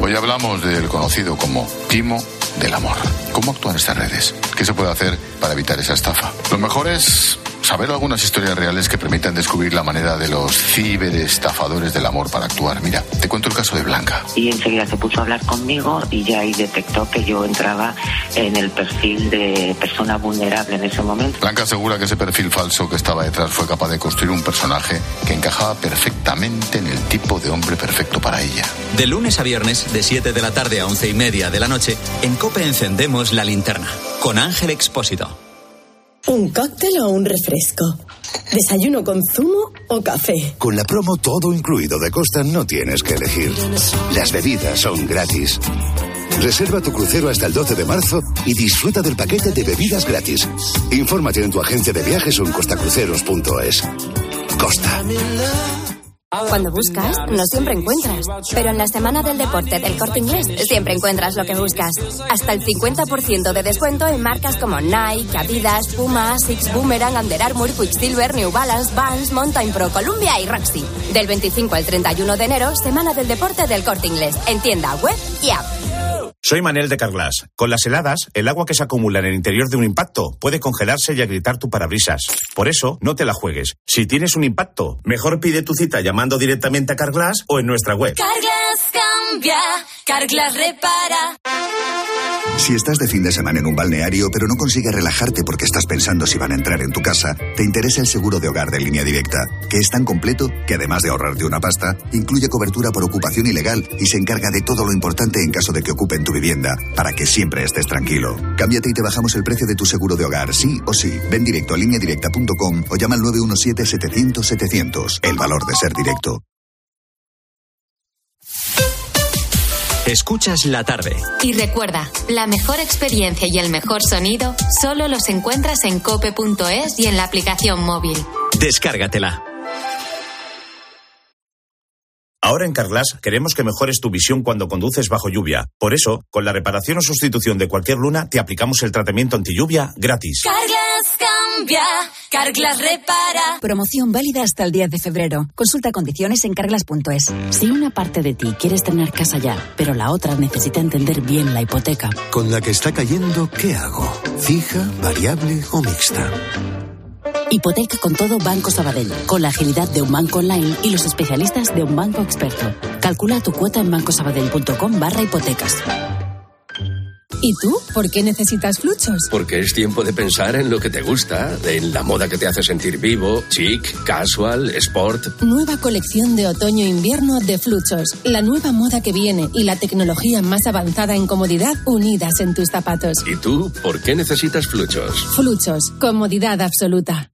Hoy hablamos del conocido como timo del amor. ¿Cómo actúan estas redes? ¿Qué se puede hacer para evitar esa estafa? Lo mejor es saber algunas historias reales que permitan descubrir la manera de los ciberestafadores del amor para actuar. Mira, te cuento el caso de Blanca. Y enseguida se puso a hablar conmigo y ya ahí detectó que yo entraba en el perfil de persona vulnerable en ese momento. Blanca asegura que ese perfil falso que estaba detrás fue capaz de construir un personaje que encajaba perfectamente en el tipo de hombre perfecto para ella. De lunes a viernes, de siete de la tarde a once y media de la noche, en COPE encendemos la linterna, con Ángel Expósito. ¿Un cóctel o un refresco? ¿Desayuno con zumo o café? Con la promo todo incluido de Costa no tienes que elegir. Las bebidas son gratis. Reserva tu crucero hasta el doce de marzo y disfruta del paquete de bebidas gratis. Infórmate en tu agencia de viajes o en costa cruceros punto es. Costa. Cuando buscas, no siempre encuentras. Pero en la semana del deporte del Corte Inglés siempre encuentras lo que buscas. Hasta el cincuenta por ciento de descuento en marcas como Nike, Adidas, Puma, Six Boomerang, Under Armour, Quicksilver, New Balance, Vans, Mountain Pro, Columbia y Roxy. Del veinticinco al treinta y uno de enero, semana del deporte del Corte Inglés. En tienda, web y app. Soy Manel de Carglass. Con las heladas, el agua que se acumula en el interior de un impacto puede congelarse y agrietar tu parabrisas. Por eso, no te la juegues. Si tienes un impacto, mejor pide tu cita llamando directamente a Carglass o en nuestra web. Carglass cambia, Carglass repara. Si estás de fin de semana en un balneario pero no consigues relajarte porque estás pensando si van a entrar en tu casa, te interesa el seguro de hogar de Línea Directa, que es tan completo que además de ahorrarte una pasta, incluye cobertura por ocupación ilegal y se encarga de todo lo importante en caso de que ocupen tu vivienda, para que siempre estés tranquilo. Cámbiate y te bajamos el precio de tu seguro de hogar, sí o sí. Ven directo a línea directa punto com o llama al nueve uno siete, setecientos, setecientos. El valor de ser directo. Escuchas la tarde. Y recuerda, la mejor experiencia y el mejor sonido solo los encuentras en cope punto es y en la aplicación móvil. Descárgatela. Ahora en Carglass queremos que mejores tu visión cuando conduces bajo lluvia. Por eso, con la reparación o sustitución de cualquier luna, te aplicamos el tratamiento antilluvia gratis. Carglass cambia, Carglass repara. Promoción válida hasta el diez de febrero. Consulta condiciones en carglass punto es. Si una parte de ti quieres tener casa ya, pero la otra necesita entender bien la hipoteca. Con la que está cayendo, ¿qué hago? ¿Fija, variable o mixta? Hipoteca con todo Banco Sabadell, con la agilidad de un banco online y los especialistas de un banco experto. Calcula tu cuota en bancosabadell.com barra hipotecas. ¿Y tú? ¿Por qué necesitas Fluchos? Porque es tiempo de pensar en lo que te gusta, en la moda que te hace sentir vivo, chic, casual, sport. Nueva colección de otoño-invierno de Fluchos. La nueva moda que viene y la tecnología más avanzada en comodidad unidas en tus zapatos. ¿Y tú? ¿Por qué necesitas Fluchos? Fluchos. Comodidad absoluta.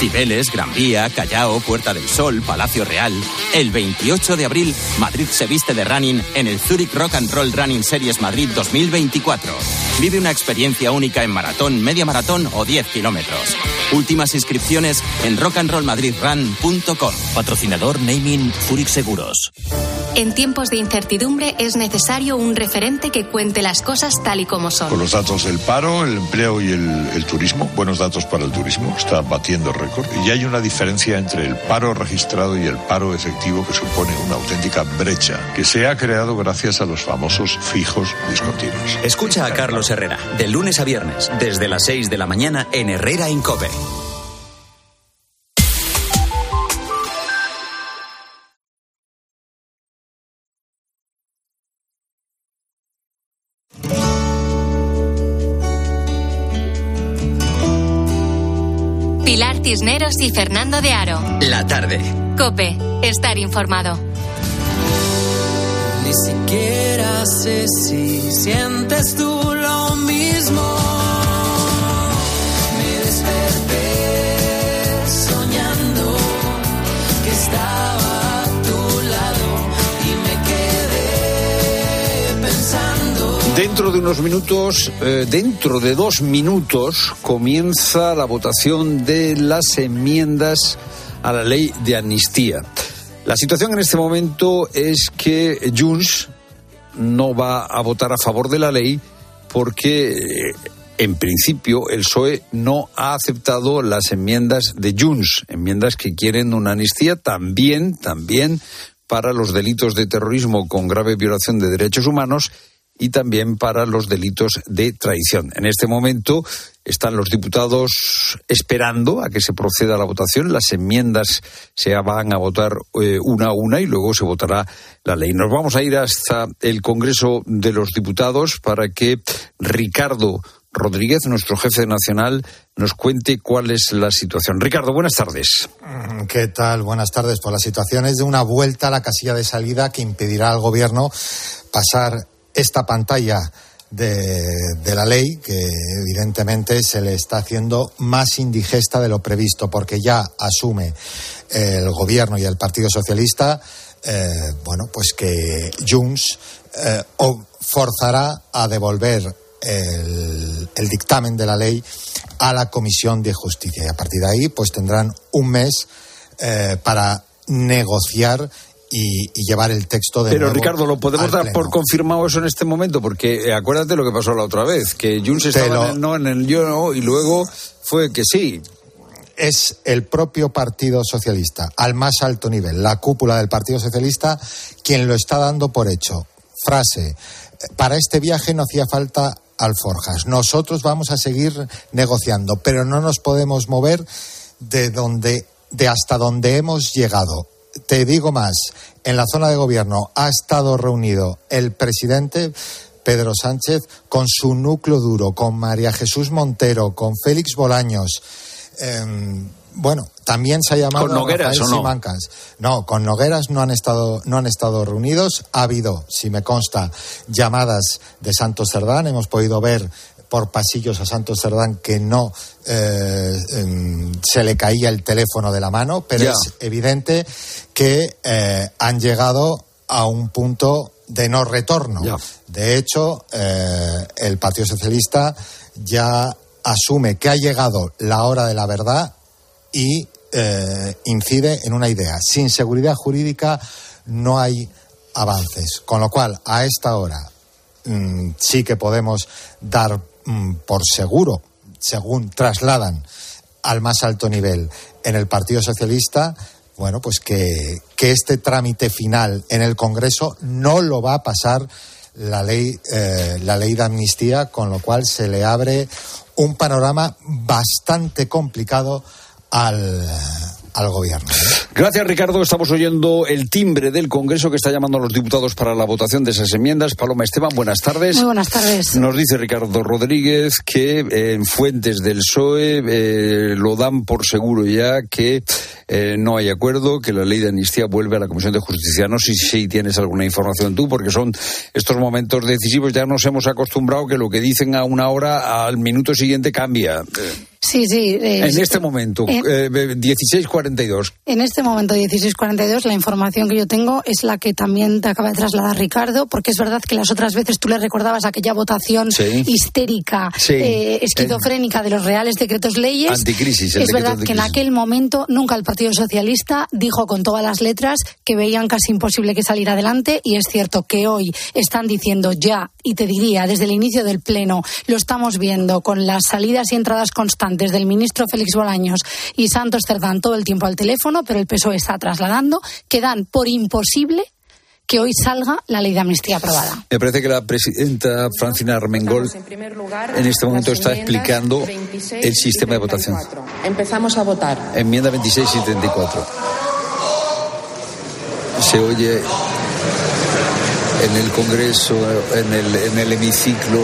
Cibeles, Gran Vía, Callao, Puerta del Sol, Palacio Real. El veintiocho de abril, Madrid se viste de running en el Zurich Rock and Roll Running Series Madrid dos mil veinticuatro. Vive una experiencia única en maratón, media maratón o diez kilómetros. Últimas inscripciones en rock and roll madrid run punto com. Patrocinador naming Zurich Seguros. En tiempos de incertidumbre es necesario un referente que cuente las cosas tal y como son. Con los datos del paro, el empleo y el, el turismo. Buenos datos para el turismo. Está batiendo récord. Y hay una diferencia entre el paro registrado y el paro efectivo que supone una auténtica brecha que se ha creado gracias a los famosos fijos discontinuos. Escucha a Carlos Herrera de lunes a viernes desde las seis de la mañana en Herrera en COPE. Pilar Cisneros y Fernando de Aro. La tarde. COPE. Estar informado. Ni siquiera sé si sientes tú lo mismo. Me desperté soñando que estaba. Dentro de unos minutos, eh, dentro de dos minutos, comienza la votación de las enmiendas a la ley de amnistía. La situación en este momento es que Junts no va a votar a favor de la ley porque, eh, en principio, el P S O E no ha aceptado las enmiendas de Junts, enmiendas que quieren una amnistía también, también para los delitos de terrorismo con grave violación de derechos humanos y también para los delitos de traición. En este momento están los diputados esperando a que se proceda a la votación. Las enmiendas se van a votar eh, una a una y luego se votará la ley. Nos vamos a ir hasta el Congreso de los Diputados para que Ricardo Rodríguez, nuestro jefe nacional, nos cuente cuál es la situación. Ricardo, buenas tardes. ¿Qué tal? Buenas tardes. Pues la situación es de una vuelta a la casilla de salida que impedirá al Gobierno pasar esta pantalla de, de la ley, que evidentemente se le está haciendo más indigesta de lo previsto, porque ya asume el Gobierno y el Partido Socialista, eh, bueno, pues que Junts eh, forzará a devolver El, el dictamen de la ley a la Comisión de Justicia, y a partir de ahí pues tendrán un mes eh, para negociar y, y llevar el texto de Pero, nuevo Ricardo, ¿lo podemos dar pleno por confirmado eso en este momento? Porque eh, acuérdate lo que pasó la otra vez, que Junts estaba lo... en el no, en el yo no, y luego fue que sí. Es el propio Partido Socialista, al más alto nivel, la cúpula del Partido Socialista, quien lo está dando por hecho. Frase: para este viaje no hacía falta alforjas. Nosotros vamos a seguir negociando, pero no nos podemos mover de donde, de hasta donde hemos llegado. Te digo más, en la zona de gobierno ha estado reunido el presidente Pedro Sánchez con su núcleo duro, con María Jesús Montero, con Félix Bolaños. Eh, bueno, también se ha llamado ¿Con Nogueras o no? Simancas. No, con Nogueras no han estado, no han estado reunidos. Ha habido, si me consta, llamadas de Santos Cerdán. Hemos podido ver por pasillos a Santos Cerdán que no eh, eh, se le caía el teléfono de la mano, pero ya es evidente que eh, han llegado a un punto de no retorno. Ya. De hecho, eh, el Partido Socialista ya asume que ha llegado la hora de la verdad y eh, incide en una idea: sin seguridad jurídica no hay avances. Con lo cual, a esta hora mmm, sí que podemos dar mmm, por seguro, según trasladan al más alto nivel en el Partido Socialista, bueno, pues que, que este trámite final en el Congreso no lo va a pasar la ley, eh, la ley de amnistía, con lo cual se le abre un panorama bastante complicado al, al gobierno. Gracias, Ricardo. Estamos oyendo el timbre del Congreso que está llamando a los diputados para la votación de esas enmiendas. Paloma Esteban, buenas tardes. Muy buenas tardes. Nos dice Ricardo Rodríguez que en eh, fuentes del P S O E eh, lo dan por seguro ya que eh, no hay acuerdo, que la ley de amnistía vuelve a la Comisión de Justicia. No sé si tienes alguna información tú, porque son estos momentos decisivos. Ya nos hemos acostumbrado que lo que dicen a una hora, al minuto siguiente cambia. Eh, Sí, sí. Eh, en este momento, eh, dieciséis cuarenta y dos. En este momento, dieciséis cuarenta y dos, la información que yo tengo es la que también te acaba de trasladar Ricardo, porque es verdad que las otras veces tú le recordabas aquella votación sí. histérica, sí. Eh, esquizofrénica de los reales decretos leyes. Anticrisis. Es verdad que en aquel momento nunca el Partido Socialista dijo con todas las letras que veían casi imposible que salir adelante, y es cierto que hoy están diciendo ya, y te diría desde el inicio del Pleno, lo estamos viendo con las salidas y entradas constantes desde el ministro Félix Bolaños y Santos Cerdán todo el tiempo al teléfono, pero el P S O E está trasladando que dan por imposible que hoy salga la ley de amnistía aprobada. Me parece que la presidenta Francina Armengol en, primer lugar, en este momento está explicando el sistema de votación. Empezamos a votar. Enmienda veintiséis y treinta y cuatro. Se oye en el Congreso, en el, en el hemiciclo,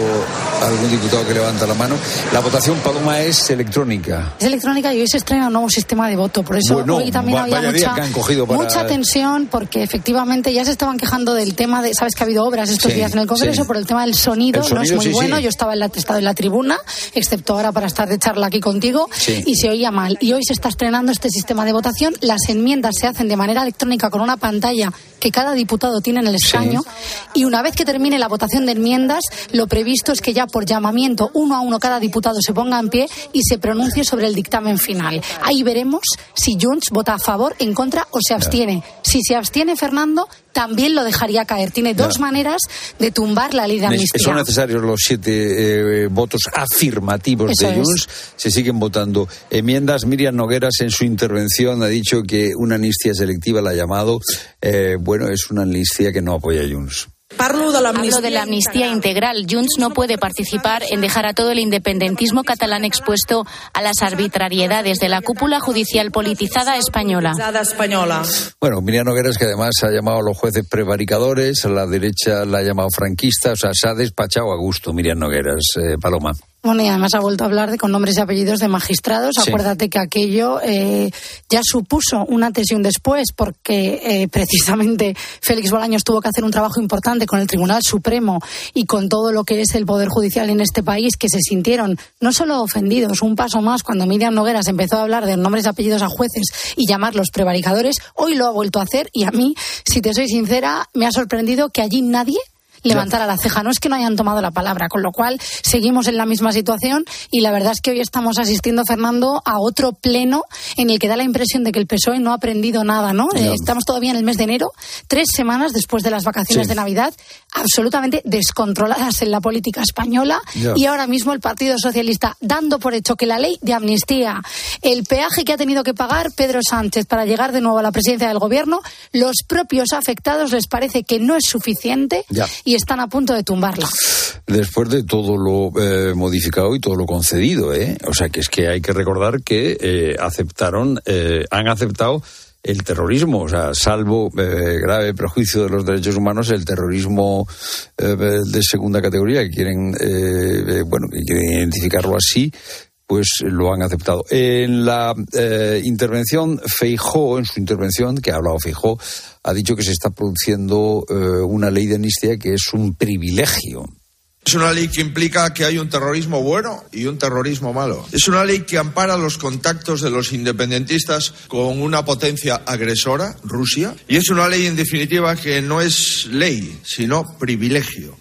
algún diputado que levanta la mano. La votación, Paloma, es electrónica. Es electrónica y hoy se estrena un nuevo sistema de voto. Por eso bueno, hoy también va, había mucha, para... mucha tensión, porque efectivamente ya se estaban quejando del tema de... Sabes que ha habido obras estos sí, días en el Congreso sí. por el tema del sonido. El sonido no es muy sí, bueno. Sí. Yo estaba en la, estaba en la tribuna, excepto ahora para estar de charla aquí contigo, sí. y se oía mal. Y hoy se está estrenando este sistema de votación. Las enmiendas se hacen de manera electrónica con una pantalla que cada diputado tiene en el escaño. Sí. Y una vez que termine la votación de enmiendas, lo previsto es que ya por llamamiento, uno a uno, cada diputado se ponga en pie y se pronuncie sobre el dictamen final. Ahí veremos si Junts vota a favor, en contra o se abstiene. Si se abstiene, Fernando, también lo dejaría caer. Tiene dos claro. maneras de tumbar la ley de amnistía. Son necesarios los siete eh, votos afirmativos Eso de Junts. Es. Se siguen votando enmiendas. Miriam Nogueras, en su intervención, ha dicho que una amnistía selectiva, la ha llamado, eh, bueno, es una amnistía que no apoya a Junts. Parlo de Hablo de la amnistía integral. Junts no puede participar en dejar a todo el independentismo catalán expuesto a las arbitrariedades de la cúpula judicial politizada española. Bueno, Miriam Nogueras, que además ha llamado a los jueces prevaricadores, a la derecha la ha llamado franquista, o sea, se ha despachado a gusto Miriam Nogueras. Eh, Paloma. Bueno, y además ha vuelto a hablar de, con nombres y apellidos de magistrados. Sí. Acuérdate que aquello eh, ya supuso un antes y un después, porque eh, precisamente Félix Bolaños tuvo que hacer un trabajo importante con el Tribunal Supremo y con todo lo que es el Poder Judicial en este país, que se sintieron no solo ofendidos, un paso más, cuando Miriam Nogueras empezó a hablar de nombres y apellidos a jueces y llamarlos prevaricadores. Hoy lo ha vuelto a hacer y a mí, si te soy sincera, me ha sorprendido que allí nadie levantar a la ceja. No es que no hayan tomado la palabra, con lo cual seguimos en la misma situación y la verdad es que hoy estamos asistiendo, Fernando, a otro pleno en el que da la impresión de que el P S O E no ha aprendido nada, ¿no? Eh, estamos todavía en el mes de enero, tres semanas después de las vacaciones sí. de Navidad, absolutamente descontroladas en la política española yeah. y ahora mismo el Partido Socialista dando por hecho que la ley de amnistía, el peaje que ha tenido que pagar Pedro Sánchez para llegar de nuevo a la presidencia del gobierno, los propios afectados les parece que no es suficiente yeah. y están a punto de tumbarla. Después de todo lo eh, modificado y todo lo concedido, ¿eh? O sea, que es que hay que recordar que eh, aceptaron, eh, han aceptado el terrorismo, o sea, salvo eh, grave prejuicio de los derechos humanos, el terrorismo eh, de segunda categoría, que quieren, eh, bueno, que quieren identificarlo así, pues lo han aceptado. En la eh, intervención, Feijóo, en su intervención, que ha hablado Feijóo, ha dicho que se está produciendo eh, una ley de amnistía que es un privilegio. Es una ley que implica que hay un terrorismo bueno y un terrorismo malo. Es una ley que ampara los contactos de los independentistas con una potencia agresora, Rusia. Y es una ley, en definitiva, que no es ley, sino privilegio.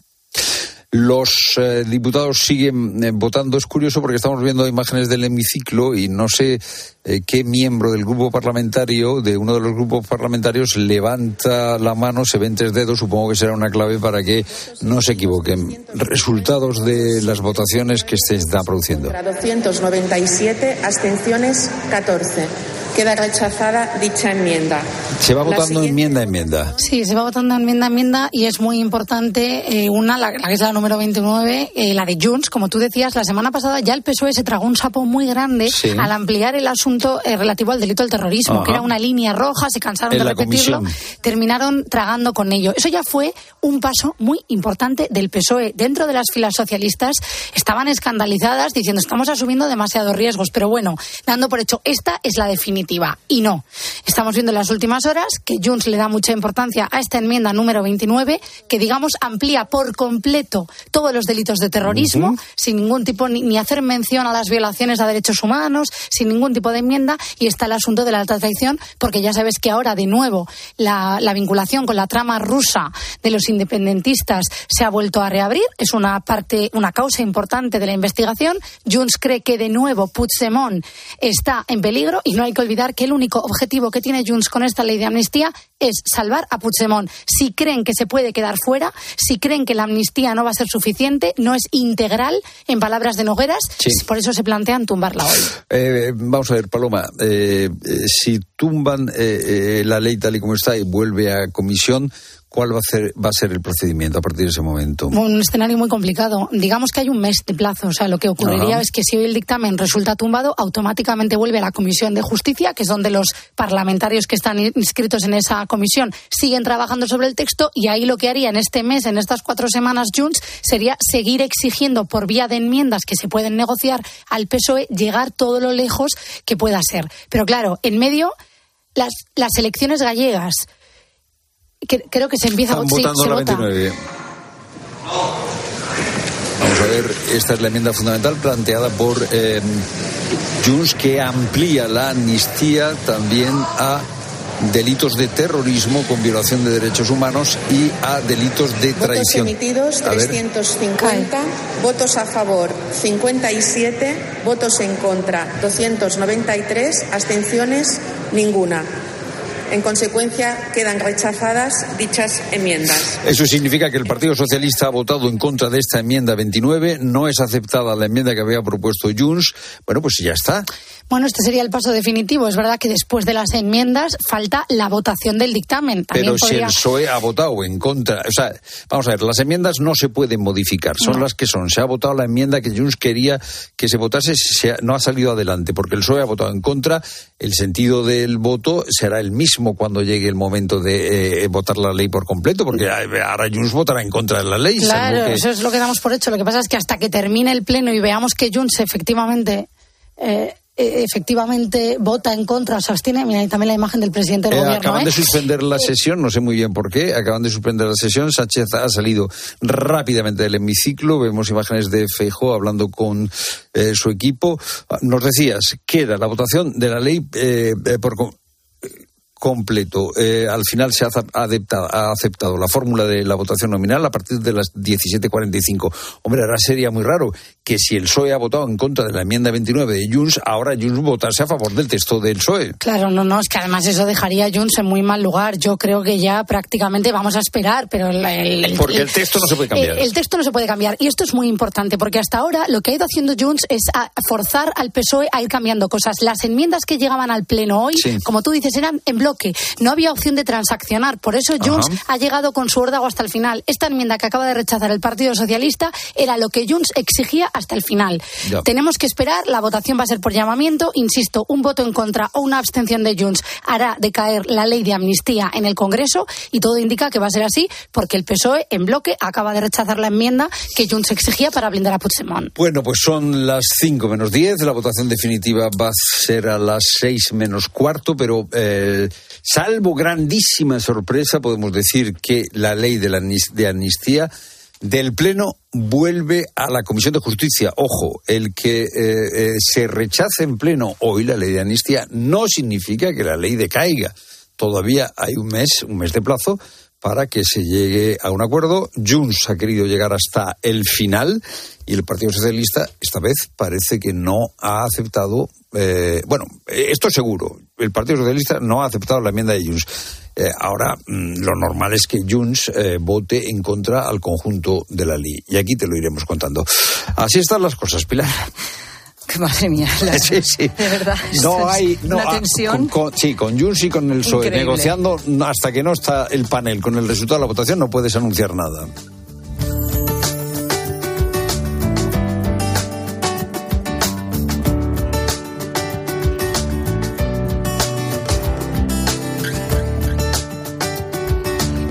Los eh, diputados siguen eh, votando. Es curioso porque estamos viendo imágenes del hemiciclo y no sé eh, qué miembro del grupo parlamentario, de uno de los grupos parlamentarios, levanta la mano, se ven tres dedos, supongo que será una clave para que no se equivoquen. Resultados de las votaciones que se está produciendo. doscientos noventa y siete, abstenciones catorce. Queda rechazada dicha enmienda. Se va votando enmienda a enmienda. Sí, se va votando enmienda a enmienda y es muy importante, eh, una, la, la que es la número veintinueve, eh, la de Junts, como tú decías, la semana pasada ya el P S O E se tragó un sapo muy grande sí. al ampliar el asunto eh, relativo al delito del terrorismo, Ajá. que era una línea roja, se cansaron en de repetirlo, comisión. Terminaron tragando con ello. Eso ya fue un paso muy importante del P S O E. Dentro de las filas socialistas estaban escandalizadas diciendo estamos asumiendo demasiados riesgos, pero bueno, dando por hecho, esta es la definitiva. Y no. Estamos viendo en las últimas horas que Junts le da mucha importancia a esta enmienda número veintinueve, que digamos amplía por completo todos los delitos de terrorismo, uh-huh. sin ningún tipo, ni, ni hacer mención a las violaciones a derechos humanos, sin ningún tipo de enmienda, y está el asunto de la alta traición, porque ya sabes que ahora de nuevo la, la vinculación con la trama rusa de los independentistas se ha vuelto a reabrir, es una parte, una causa importante de la investigación. Junts cree que de nuevo Puigdemont está en peligro y no hay que olvidar que el único objetivo que tiene Junts con esta ley de amnistía es salvar a Puigdemont. Si creen que se puede quedar fuera, si creen que la amnistía no va a ser suficiente, no es integral, en palabras de Nogueras, sí. por eso se plantean tumbarla hoy. Eh, vamos a ver, Paloma, eh, eh, si tumban eh, eh, la ley tal y como está y vuelve a comisión, ¿cuál va a ser, va a ser el procedimiento a partir de ese momento? Un escenario muy complicado. Digamos que hay un mes de plazo. O sea, lo que ocurriría Ajá. es que si hoy el dictamen resulta tumbado, automáticamente vuelve a la Comisión de Justicia, que es donde los parlamentarios que están inscritos en esa comisión siguen trabajando sobre el texto, y ahí lo que haría en este mes, en estas cuatro semanas, Junts, sería seguir exigiendo por vía de enmiendas que se pueden negociar al P S O E llegar todo lo lejos que pueda ser. Pero claro, en medio, las, las elecciones gallegas. Creo que se empieza a votar. Sí, vota. veintinueve. Vamos a ver, esta es la enmienda fundamental planteada por eh, Junts, que amplía la amnistía también a delitos de terrorismo con violación de derechos humanos y a delitos de traición. Votos emitidos trescientos cincuenta, votos a favor cincuenta y siete, votos en contra doscientos noventa y tres, abstenciones ninguna. En consecuencia, quedan rechazadas dichas enmiendas. Eso significa que el Partido Socialista ha votado en contra de esta enmienda veintinueve. No es aceptada la enmienda que había propuesto Junts. Bueno, pues ya está. Bueno, este sería el paso definitivo. Es verdad que después de las enmiendas falta la votación del dictamen. También Pero podría... si el P S O E ha votado en contra... O sea, vamos a ver, las enmiendas no se pueden modificar. Son no. las que son. Se ha votado la enmienda que Junts quería que se votase. Se ha... No ha salido adelante porque el P S O E ha votado en contra. El sentido del voto será el mismo cuando llegue el momento de eh, votar la ley por completo, porque ahora Junts votará en contra de la ley. Claro, que... eso es lo que damos por hecho. Lo que pasa es que hasta que termine el pleno y veamos que Junts efectivamente... Eh... efectivamente vota en contra o se abstiene. Mira, ahí también la imagen del presidente del eh, gobierno. Acaban ¿eh? de suspender la sesión, no sé muy bien por qué, acaban de suspender la sesión, Sánchez ha salido rápidamente del hemiciclo, vemos imágenes de Feijóo hablando con eh, su equipo. Nos decías que era la votación de la ley eh, por completo. Eh, al final se ha, adeptado, ha aceptado la fórmula de la votación nominal a partir de las diecisiete cuarenta y cinco. Hombre, ahora sería muy raro que si el P S O E ha votado en contra de la enmienda veintinueve de Junts, ahora Junts votase a favor del texto del P S O E. Claro, no, no, es que además eso dejaría a Junts en muy mal lugar. Yo creo que ya prácticamente vamos a esperar, pero... El, el, el, porque el texto no se puede cambiar. El, el texto no se puede cambiar, y esto es muy importante, porque hasta ahora lo que ha ido haciendo Junts es a forzar al P S O E a ir cambiando cosas. Las enmiendas que llegaban al pleno hoy, sí. como tú dices, eran en bloque. Que no había opción de transaccionar, por eso Junts Ajá. ha llegado con su órdago hasta el final. Esta enmienda que acaba de rechazar el Partido Socialista era lo que Junts exigía hasta el final. Ya. Tenemos que esperar, la votación va a ser por llamamiento, insisto, un voto en contra o una abstención de Junts hará decaer la ley de amnistía en el Congreso, y todo indica que va a ser así porque el P S O E en bloque acaba de rechazar la enmienda que Junts exigía para blindar a Puigdemont. Bueno, pues son las cinco menos diez, la votación definitiva va a ser a las seis menos cuarto, pero... Eh... salvo grandísima sorpresa, podemos decir que la ley de, la, de amnistía del Pleno vuelve a la Comisión de Justicia. Ojo, el que eh, eh, se rechace en Pleno hoy la ley de amnistía no significa que la ley decaiga. Todavía hay un mes, un mes de plazo para que se llegue a un acuerdo. Junts ha querido llegar hasta el final y el Partido Socialista esta vez parece que no ha aceptado... Eh, bueno, esto seguro, el Partido Socialista no ha aceptado la enmienda de Junts. Eh, ahora, lo normal es que Junts eh, vote en contra al conjunto de la ley. Y aquí te lo iremos contando. Así están las cosas, Pilar. Madre mía, la, sí, sí. de verdad. No hay no, una tensión. Con, con, sí, con Junts y con el P S O E. Increíble. Negociando hasta que no está el panel con el resultado de la votación, no puedes anunciar nada.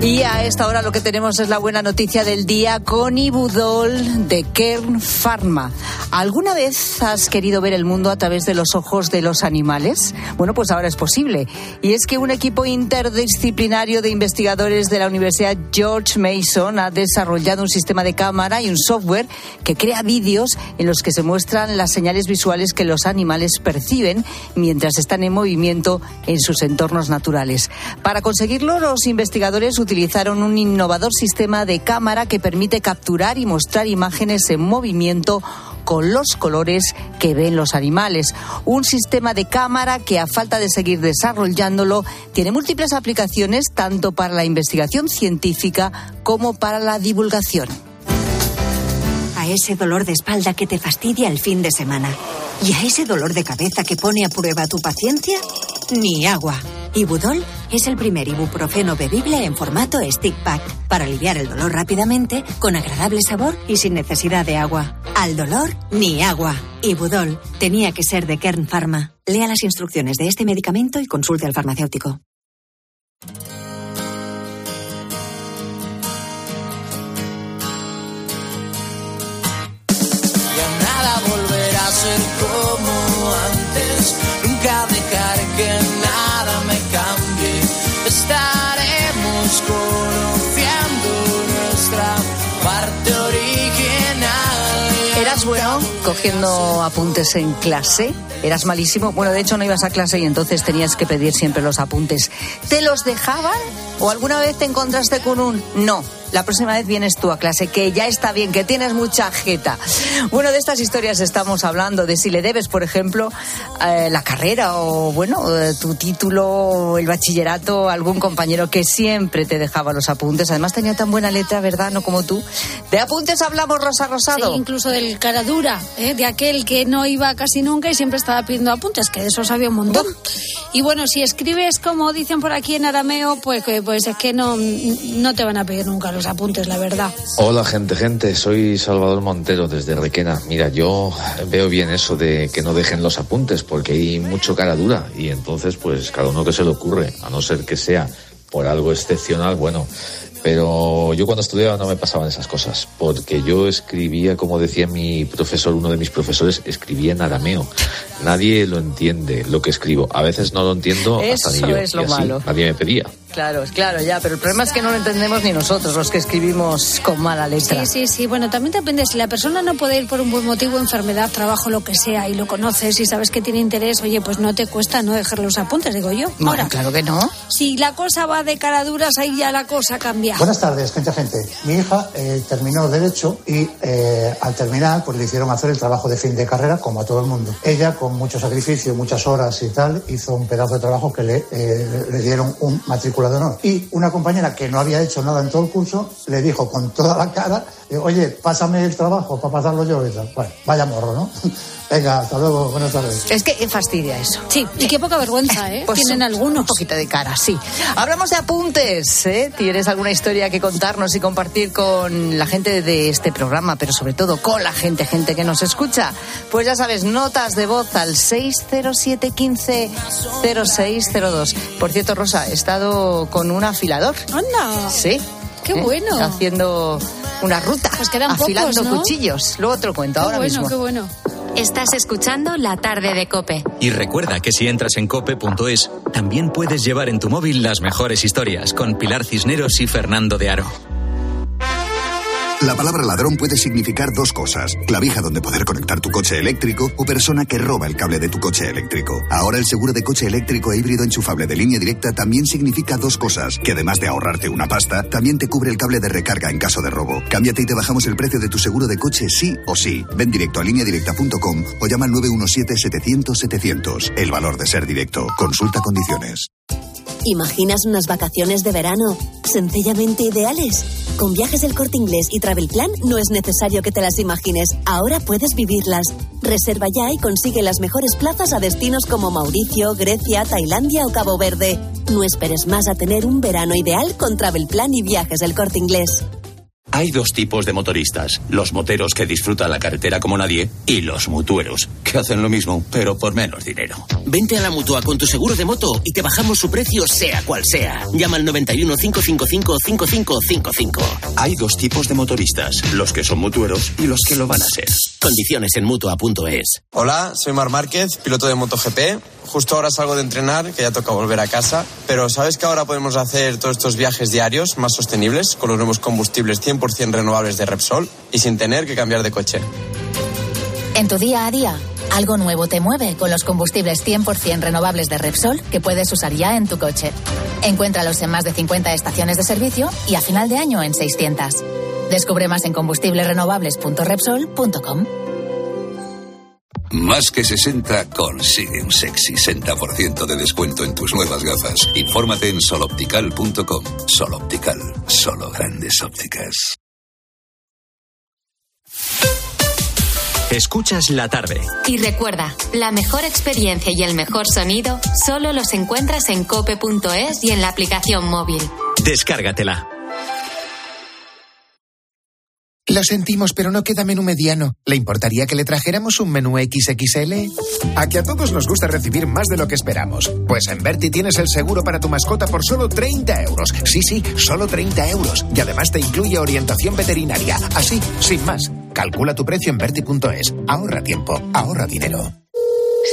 Y a esta hora lo que tenemos es la buena noticia del día con Ibudol de Kern Pharma. ¿Alguna vez has querido ver el mundo a través de los ojos de los animales? Bueno, pues ahora es posible. Y es que un equipo interdisciplinario de investigadores de la Universidad George Mason ha desarrollado un sistema de cámara y un software que crea vídeos en los que se muestran las señales visuales que los animales perciben mientras están en movimiento en sus entornos naturales. Para conseguirlo, los investigadores utilizaron un innovador sistema de cámara que permite capturar y mostrar imágenes en movimiento con los colores que ven los animales. Un sistema de cámara que, a falta de seguir desarrollándolo, tiene múltiples aplicaciones tanto para la investigación científica como para la divulgación. A ese dolor de espalda que te fastidia el fin de semana y a ese dolor de cabeza que pone a prueba tu paciencia, ni agua. Ibudol es el primer ibuprofeno bebible en formato stick pack para aliviar el dolor rápidamente, con agradable sabor y sin necesidad de agua. Al dolor, ni agua. Ibudol tenía que ser de Kern Pharma. Lea las instrucciones de este medicamento y consulte al farmacéutico. Ya nada volverá a ser como antes. Nunca dejaré que estaremos conociendo nuestra parte original. ¿Eras bueno cogiendo apuntes en clase? ¿Eras malísimo? Bueno, de hecho no ibas a clase y entonces tenías que pedir siempre los apuntes. ¿Te los dejaban? ¿O alguna vez te encontraste con un no? la próxima vez vienes tú a clase, que ya está bien, que tienes mucha jeta. Bueno, de estas historias estamos hablando, de si le debes, por ejemplo, eh, la carrera o, bueno, eh, tu título, el bachillerato, algún compañero que siempre te dejaba los apuntes. Además tenía tan buena letra, ¿verdad? No como tú. De apuntes hablamos, Rosa Rosado. Sí, incluso del cara dura, ¿eh? De aquel que no iba casi nunca y siempre estaba pidiendo apuntes, que de eso sabía un montón. ¡Bum! Y bueno, si escribes, como dicen por aquí en arameo, pues, pues es que no, no te van a pedir nunca los apuntes, la verdad. Hola, gente, gente. Soy Salvador Montero, desde Requena. Mira, yo veo bien eso de que no dejen los apuntes, porque hay mucho cara dura. Y entonces, pues, cada uno que se le ocurre, a no ser que sea por algo excepcional, bueno... Pero yo cuando estudiaba no me pasaban esas cosas, porque yo escribía, como decía mi profesor, uno de mis profesores, escribía en arameo. Nadie lo entiende lo que escribo. A veces no lo entiendo hasta ni yo. Eso es lo malo. Nadie me pedía. Claro, claro, ya, pero el problema es que no lo entendemos ni nosotros, los que escribimos con mala letra. Sí, sí, sí, bueno, también depende, si la persona no puede ir por un buen motivo, enfermedad, trabajo, lo que sea, y lo conoces y sabes que tiene interés, oye, pues no te cuesta no dejar los apuntes, digo yo. Bueno, ahora, claro que no. Si la cosa va de cara duras, ahí ya la cosa cambia. Buenas tardes, gente, gente. Mi hija eh, terminó Derecho y eh, al terminar, pues le hicieron hacer el trabajo de fin de carrera, como a todo el mundo. Ella, con mucho sacrificio, muchas horas y tal, hizo un pedazo de trabajo que le, eh, le dieron un matrícula de honor. Y una compañera que no había hecho nada en todo el curso le dijo con toda la cara, oye, pásame el trabajo para pasarlo yo y tal. Bueno, vaya morro, ¿no? Venga, hasta luego, buenas tardes. Es que fastidia eso. Sí, y qué poca vergüenza, ¿eh? Pues tienen algunos. Un poquito de cara, sí. Hablamos de apuntes, ¿eh? ¿Tienes alguna historia que contarnos y compartir con la gente de este programa, pero sobre todo con la gente, gente que nos escucha? Pues ya sabes, notas de voz al seis cero siete uno cinco cero seis cero dos. Por cierto, Rosa, he estado con un afilador. ¡Anda! Sí. ¡Qué ¿Eh? bueno! Está haciendo una ruta, pues quedan afilando pocos, ¿no? Cuchillos. Luego otro cuento, qué ahora bueno, mismo. ¡Qué bueno, qué bueno! Estás escuchando La Tarde de COPE. Y recuerda que si entras en cope punto es, también puedes llevar en tu móvil las mejores historias con Pilar Cisneros y Fernando de Aro. La palabra ladrón puede significar dos cosas: clavija donde poder conectar tu coche eléctrico o persona que roba el cable de tu coche eléctrico. Ahora el seguro de coche eléctrico e híbrido enchufable de Línea Directa también significa dos cosas, que además de ahorrarte una pasta, también te cubre el cable de recarga en caso de robo. Cámbiate y te bajamos el precio de tu seguro de coche sí o sí. Ven directo a línea directa punto com o llama al nueve uno siete setecientos setecientos. El valor de ser directo. Consulta condiciones. ¿Imaginas unas vacaciones de verano sencillamente ideales? Con Viajes del Corte Inglés y Travel Plan no es necesario que te las imagines. Ahora puedes vivirlas. Reserva ya y consigue las mejores plazas a destinos como Mauricio, Grecia, Tailandia o Cabo Verde. No esperes más a tener un verano ideal con Travel Plan y Viajes del Corte Inglés. Hay dos tipos de motoristas: los moteros, que disfrutan la carretera como nadie, y los mutueros, que hacen lo mismo, pero por menos dinero. Vente a la Mutua con tu seguro de moto y te bajamos su precio sea cual sea. Llama al noventa y uno, cinco cinco cinco, cinco cinco cinco cinco. Hay dos tipos de motoristas: los que son mutueros y los que lo van a ser. Condiciones en mutua punto es. Hola, soy Mar Márquez, piloto de MotoGP. Justo ahora salgo de entrenar, que ya toca volver a casa. Pero ¿sabes que ahora podemos hacer todos estos viajes diarios más sostenibles con los nuevos combustibles cien por ciento renovables de Repsol y sin tener que cambiar de coche? En tu día a día, algo nuevo te mueve con los combustibles cien por ciento renovables de Repsol que puedes usar ya en tu coche. Encuéntralos en más de cincuenta estaciones de servicio y a final de año en seiscientas. Descubre más en combustibles renovables punto repsol punto com. Más que sesenta consigue un sexy sesenta por ciento de descuento en tus nuevas gafas. Infórmate en sol optical punto com. Sol Optical, solo grandes ópticas. Escuchas La Tarde. Y recuerda, la mejor experiencia y el mejor sonido solo los encuentras en cope punto es y en la aplicación móvil. Descárgatela. Lo sentimos, pero no queda menú mediano. ¿Le importaría que le trajéramos un menú equis equis ele? A que a todos nos gusta recibir más de lo que esperamos. Pues en Berti tienes el seguro para tu mascota por solo treinta euros. Sí, sí, solo treinta euros. Y además te incluye orientación veterinaria. Así, sin más. Calcula tu precio en berti punto es. Ahorra tiempo, ahorra dinero.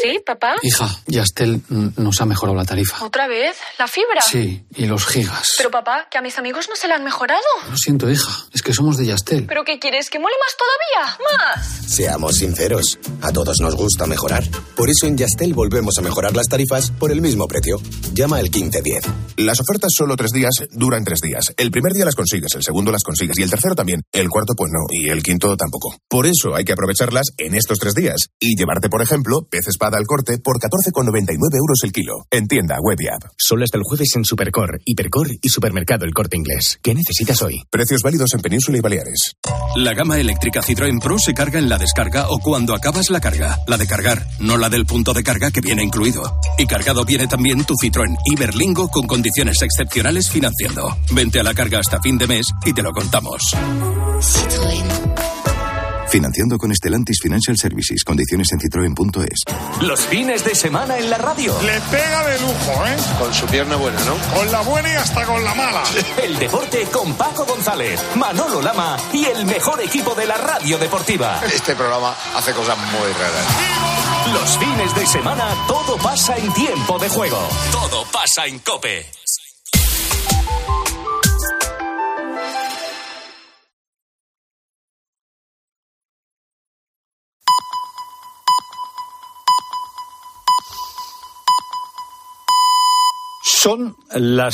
¿Sí, papá? Hija, Yastel nos ha mejorado la tarifa. ¿Otra vez? ¿La fibra? Sí, y los gigas. Pero papá, que a mis amigos no se la han mejorado. Lo siento, hija, es que somos de Yastel. ¿Pero qué quieres? ¿Que mole más todavía? ¡Más! Seamos sinceros, a todos nos gusta mejorar. Por eso en Yastel volvemos a mejorar las tarifas por el mismo precio. Llama al quince diez. Las ofertas solo tres días duran tres días. El primer día las consigues, el segundo las consigues y el tercero también. El cuarto pues no, y el quinto tampoco. Por eso hay que aprovecharlas en estos tres días y llevarte, por ejemplo, pez espada al corte por catorce con noventa y nueve euros el kilo. En tienda, web y app. Solo hasta el jueves en Supercor, Hipercor y Supermercado El Corte Inglés. ¿Qué necesitas hoy? Precios válidos en Península y Baleares. La gama eléctrica Citroën Pro se carga en la descarga o cuando acabas la carga. La de cargar, no la del punto de carga que viene incluido. Y cargado viene también tu Citroën Iberlingo con condiciones excepcionales financiando. Vente a la carga hasta fin de mes y te lo contamos. Citroën. Financiando con Stellantis Financial Services. Condiciones en citroen punto es. Los fines de semana en la radio. Le pega de lujo, ¿eh? Con su pierna buena, ¿no? Con la buena y hasta con la mala. El deporte con Paco González, Manolo Lama y el mejor equipo de la radio deportiva. Este programa hace cosas muy raras. Los fines de semana todo pasa en tiempo de juego. Todo pasa en COPE. Son las